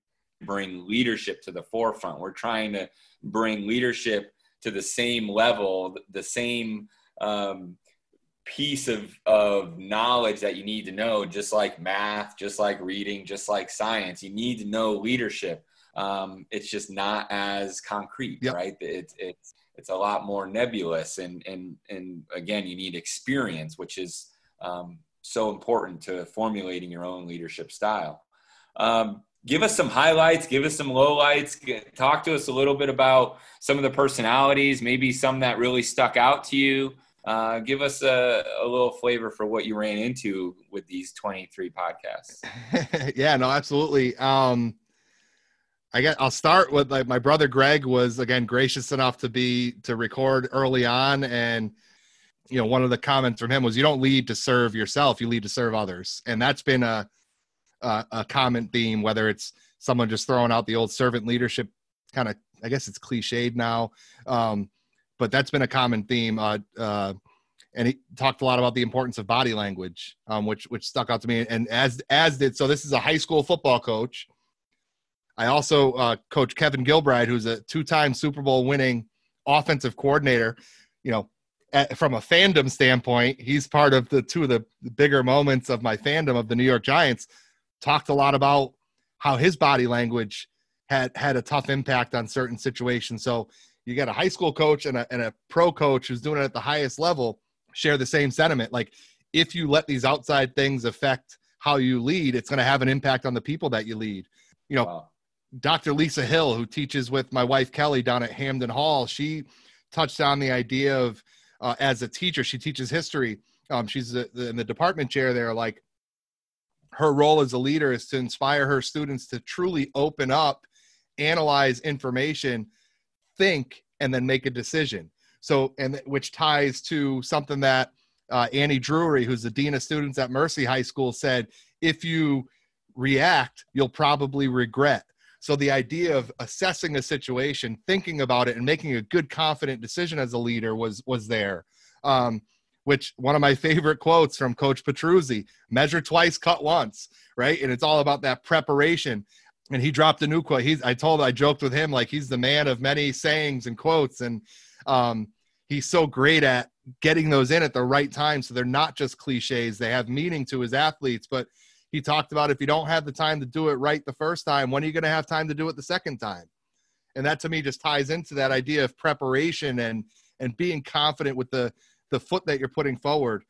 bring leadership to the forefront. We're trying to bring leadership to the same level, the same um, piece of, of knowledge that you need to know, just like math, just like reading, just like science. You need to know leadership. Um, it's just not as concrete, yep. right? It's, it's, it's a lot more nebulous. And, and, and again, you need experience, which is um, so important to formulating your own leadership style. Um, Give us some highlights, give us some lowlights, get, talk to us a little bit about some of the personalities, maybe some that really stuck out to you. Uh, give us a, a little flavor for what you ran into with these twenty-three podcasts. Yeah, no, absolutely. Um, I guess I'll start with like my brother, Greg, was again, gracious enough to be, to record early on. And, you know, one of the comments from him was, you don't lead to serve yourself, you lead to serve others. And that's been a, Uh, a common theme, whether it's someone just throwing out the old servant leadership kind of, I guess it's cliched now, um, but that's been a common theme. Uh, uh, and he talked a lot about the importance of body language, um, which which stuck out to me. And as as did, so this is a high school football coach. I also uh, coach Kevin Gilbride, who's a two-time Super Bowl winning offensive coordinator. You know, at, from a fandom standpoint, he's part of the two of the bigger moments of my fandom of the New York Giants. Talked a lot about how his body language had, had a tough impact on certain situations. So you got a high school coach and a, and a pro coach who's doing it at the highest level share the same sentiment. Like if you let these outside things affect how you lead, it's going to have an impact on the people that you lead. You know, wow. Doctor Lisa Hill, who teaches with my wife, Kelly, down at Hamden Hall, she touched on the idea of uh, as a teacher, she teaches history. Um, she's a, in the department chair there. Like, her role as a leader is to inspire her students to truly open up, analyze information, think, and then make a decision. So, and which ties to something that uh, Annie Drury, who's the dean of students at Mercy High School, said, if you react, you'll probably regret. So the idea of assessing a situation, thinking about it, and making a good, confident decision as a leader was, was there. Um, which one of my favorite quotes from Coach Petruzzi, measure twice, cut once, right? And it's all about that preparation. And he dropped a new quote. He's, I told, I joked with him, like he's the man of many sayings and quotes. And um, he's so great at getting those in at the right time. So they're not just cliches. They have meaning to his athletes. But he talked about, if you don't have the time to do it right the first time, when are you going to have time to do it the second time? And that to me just ties into that idea of preparation and, and being confident with the, the foot that you're putting forward.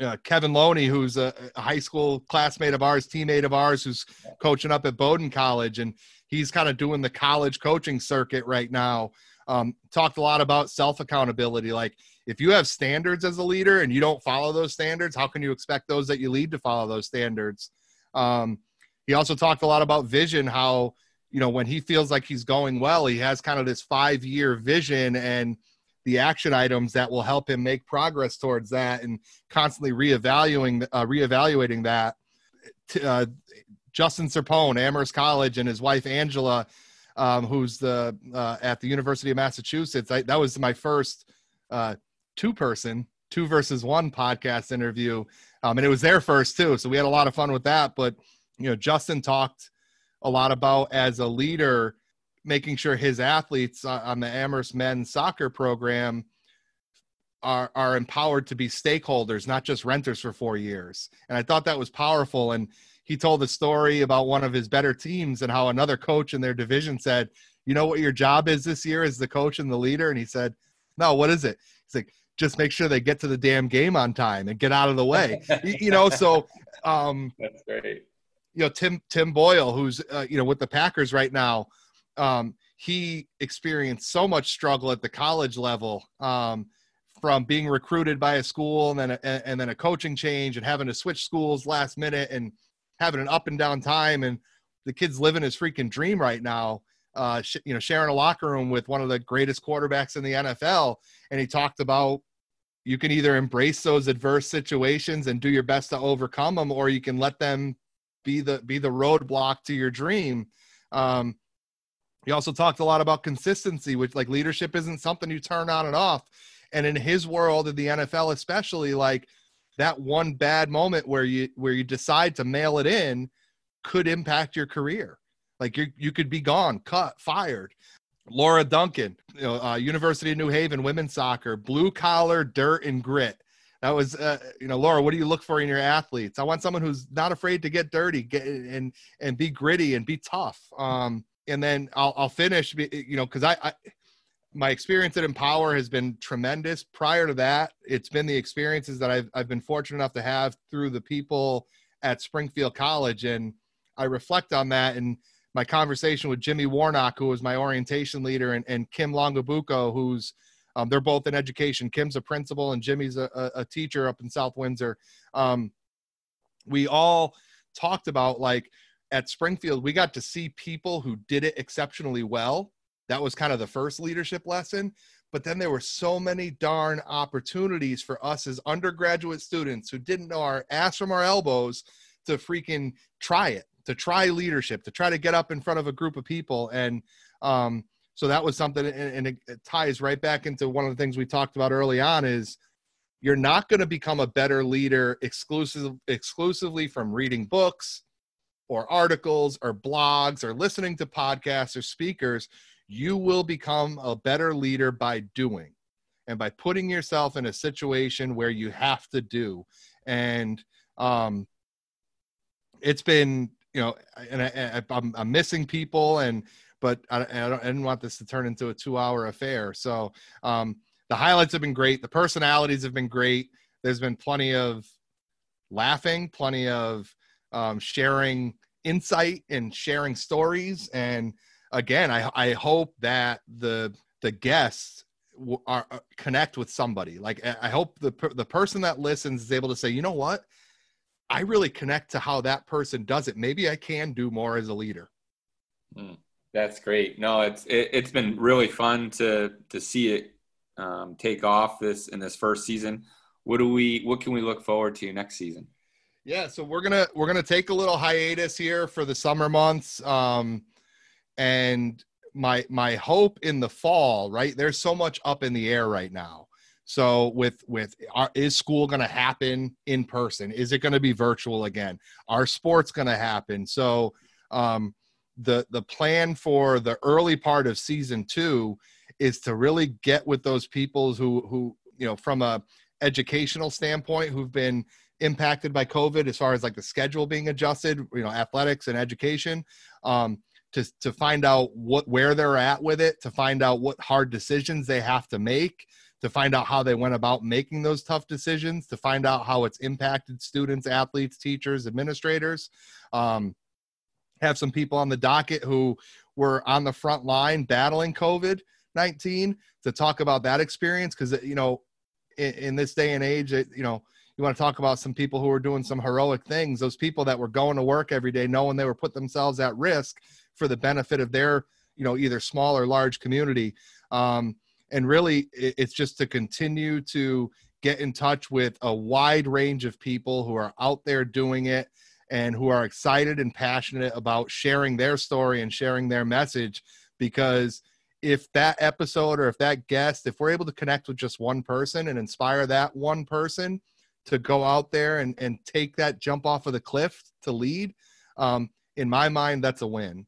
Uh, Kevin Loney, who's a, a high school classmate of ours, teammate of ours, who's coaching up at Bowdoin College. And he's kind of doing the college coaching circuit right now. Um, talked a lot about self-accountability. Like if you have standards as a leader and you don't follow those standards, how can you expect those that you lead to follow those standards? Um, he also talked a lot about vision, how, you know, when he feels like he's going well, he has kind of this five-year vision and the action items that will help him make progress towards that, and constantly reevaluating, uh, reevaluating that. Uh, Justin Serpone, Amherst College, and his wife, Angela, um, who's the, uh, at the University of Massachusetts. I, that was my first uh, two person, two versus one podcast interview. Um, and it was their first too. So we had a lot of fun with that, but you know, Justin talked a lot about as a leader, making sure his athletes on the Amherst men's soccer program are, are empowered to be stakeholders, not just renters for four years. And I thought that was powerful. And he told a story about one of his better teams and how another coach in their division said, you know what your job is this year as the coach and the leader? And he said, no, what is it? He's like, just make sure they get to the damn game on time and get out of the way. You know, so um, that's great. You know, Tim, Tim Boyle, who's, uh, you know, with the Packers right now, Um, he experienced so much struggle at the college level um, from being recruited by a school and then a, and then a coaching change and having to switch schools last minute and having an up and down time. And the kid's living his freaking dream right now, uh, sh- you know, sharing a locker room with one of the greatest quarterbacks in the N F L. And he talked about you can either embrace those adverse situations and do your best to overcome them, or you can let them be the, be the roadblock to your dream. Um, He also talked a lot about consistency, which like leadership isn't something you turn on and off. And in his world, in the N F L especially, like that one bad moment where you where you decide to mail it in could impact your career. Like you you could be gone, cut, fired. Laura Duncan, you know, uh, University of New Haven women's soccer, blue collar, dirt and grit. That was, uh, you know, Laura, what do you look for in your athletes? I want someone who's not afraid to get dirty, get, and and be gritty and be tough. Um, And then I'll, I'll finish, you know, because I, I, my experience at Empower has been tremendous. Prior to that, it's been the experiences that I've, I've been fortunate enough to have through the people at Springfield College. And I reflect on that in my conversation with Jimmy Warnock, who was my orientation leader, and, and Kim Longabuco, who's, um, they're both in education. Kim's a principal and Jimmy's a, a teacher up in South Windsor. Um, we all talked about like, at Springfield, we got to see people who did it exceptionally well. That was kind of the first leadership lesson. But then there were so many darn opportunities for us as undergraduate students who didn't know our ass from our elbows to freaking try it, to try leadership, to try to get up in front of a group of people. And um, so that was something, and, and it ties right back into one of the things we talked about early on is you're not going to become a better leader exclusive, exclusively from reading books, or articles, or blogs, or listening to podcasts or speakers. You will become a better leader by doing and by putting yourself in a situation where you have to do. And um, it's been, you know, and I, I, I'm, I'm missing people, and but I, I, don't, I didn't want this to turn into a two-hour affair. So um, the highlights have been great. The personalities have been great. There's been plenty of laughing, plenty of um, sharing insight and sharing stories. And again, I, I hope that the, the guests w- are connect with somebody. Like I hope the, the person that listens is able to say, you know what, I really connect to how that person does it. Maybe I can do more as a leader. Mm, that's great. No, it's, it, it's been really fun to, to see it, um, take off this in this first season. What do we, what can we look forward to next season? Yeah, so we're gonna we're gonna take a little hiatus here for the summer months, um, and my my hope in the fall, right? There's so much up in the air right now. So with with our, is school gonna happen in person? Is it gonna be virtual again? Are sports gonna happen? So um, the the plan for the early part of season two is to really get with those people who who you know from a educational standpoint who've been impacted by COVID as far as like the schedule being adjusted, you know, athletics and education, um, to, to find out what, where they're at with it, to find out what hard decisions they have to make, to find out how they went about making those tough decisions, to find out how it's impacted students, athletes, teachers, administrators, um, have some people on the docket who were on the front line battling COVID nineteen to talk about that experience. Cause you know, in, in this day and age, it, you know, you want to talk about some people who are doing some heroic things, those people that were going to work every day knowing they were put themselves at risk for the benefit of their, you know, either small or large community. Um, and really, it's just to continue to get in touch with a wide range of people who are out there doing it and who are excited and passionate about sharing their story and sharing their message. Because if that episode or if that guest, if we're able to connect with just one person and inspire that one person to go out there and, and take that jump off of the cliff to lead. Um, in my mind, that's a win.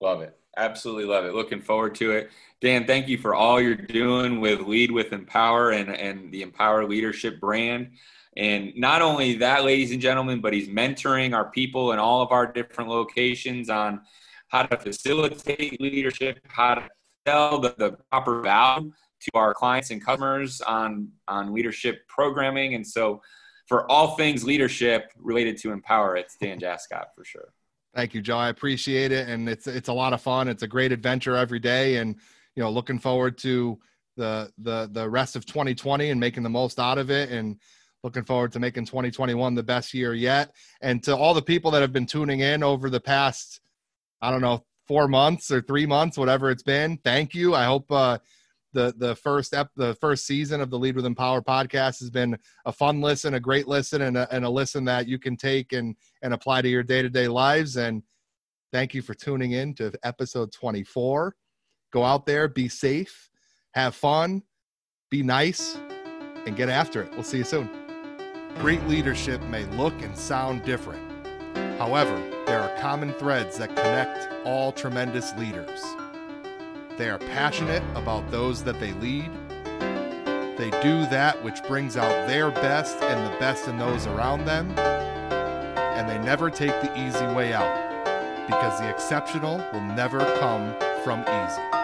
Love it. Absolutely love it. Looking forward to it. Dan, thank you for all you're doing with Lead with Empower and, and the Empower Leadership brand. And not only that, ladies and gentlemen, but he's mentoring our people in all of our different locations on how to facilitate leadership, how to sell the, the proper value to our clients and customers on, on leadership programming. And so for all things leadership related to Empower, it's Dan Jascott for sure. Thank you, Joe. I appreciate it. And it's, it's a lot of fun. It's a great adventure every day. And, you know, looking forward to the the the rest of twenty twenty and making the most out of it, and looking forward to making twenty twenty-one the best year yet. And to all the people that have been tuning in over the past, I don't know, four months or three months, whatever it's been, thank you. I hope uh, the the first ep- the first season of the Lead with Empower podcast has been a fun listen, a great listen, and a, and a listen that you can take and and apply to your day-to-day lives. And thank you for tuning in to episode twenty-four. Go out there, be safe, have fun, be nice, and get after it. We'll see you soon. Great leadership may look and sound different. However, there are common threads that connect all tremendous leaders. They are passionate about those that they lead. They do that which brings out their best and the best in those around them. And they never take the easy way out, because the exceptional will never come from easy.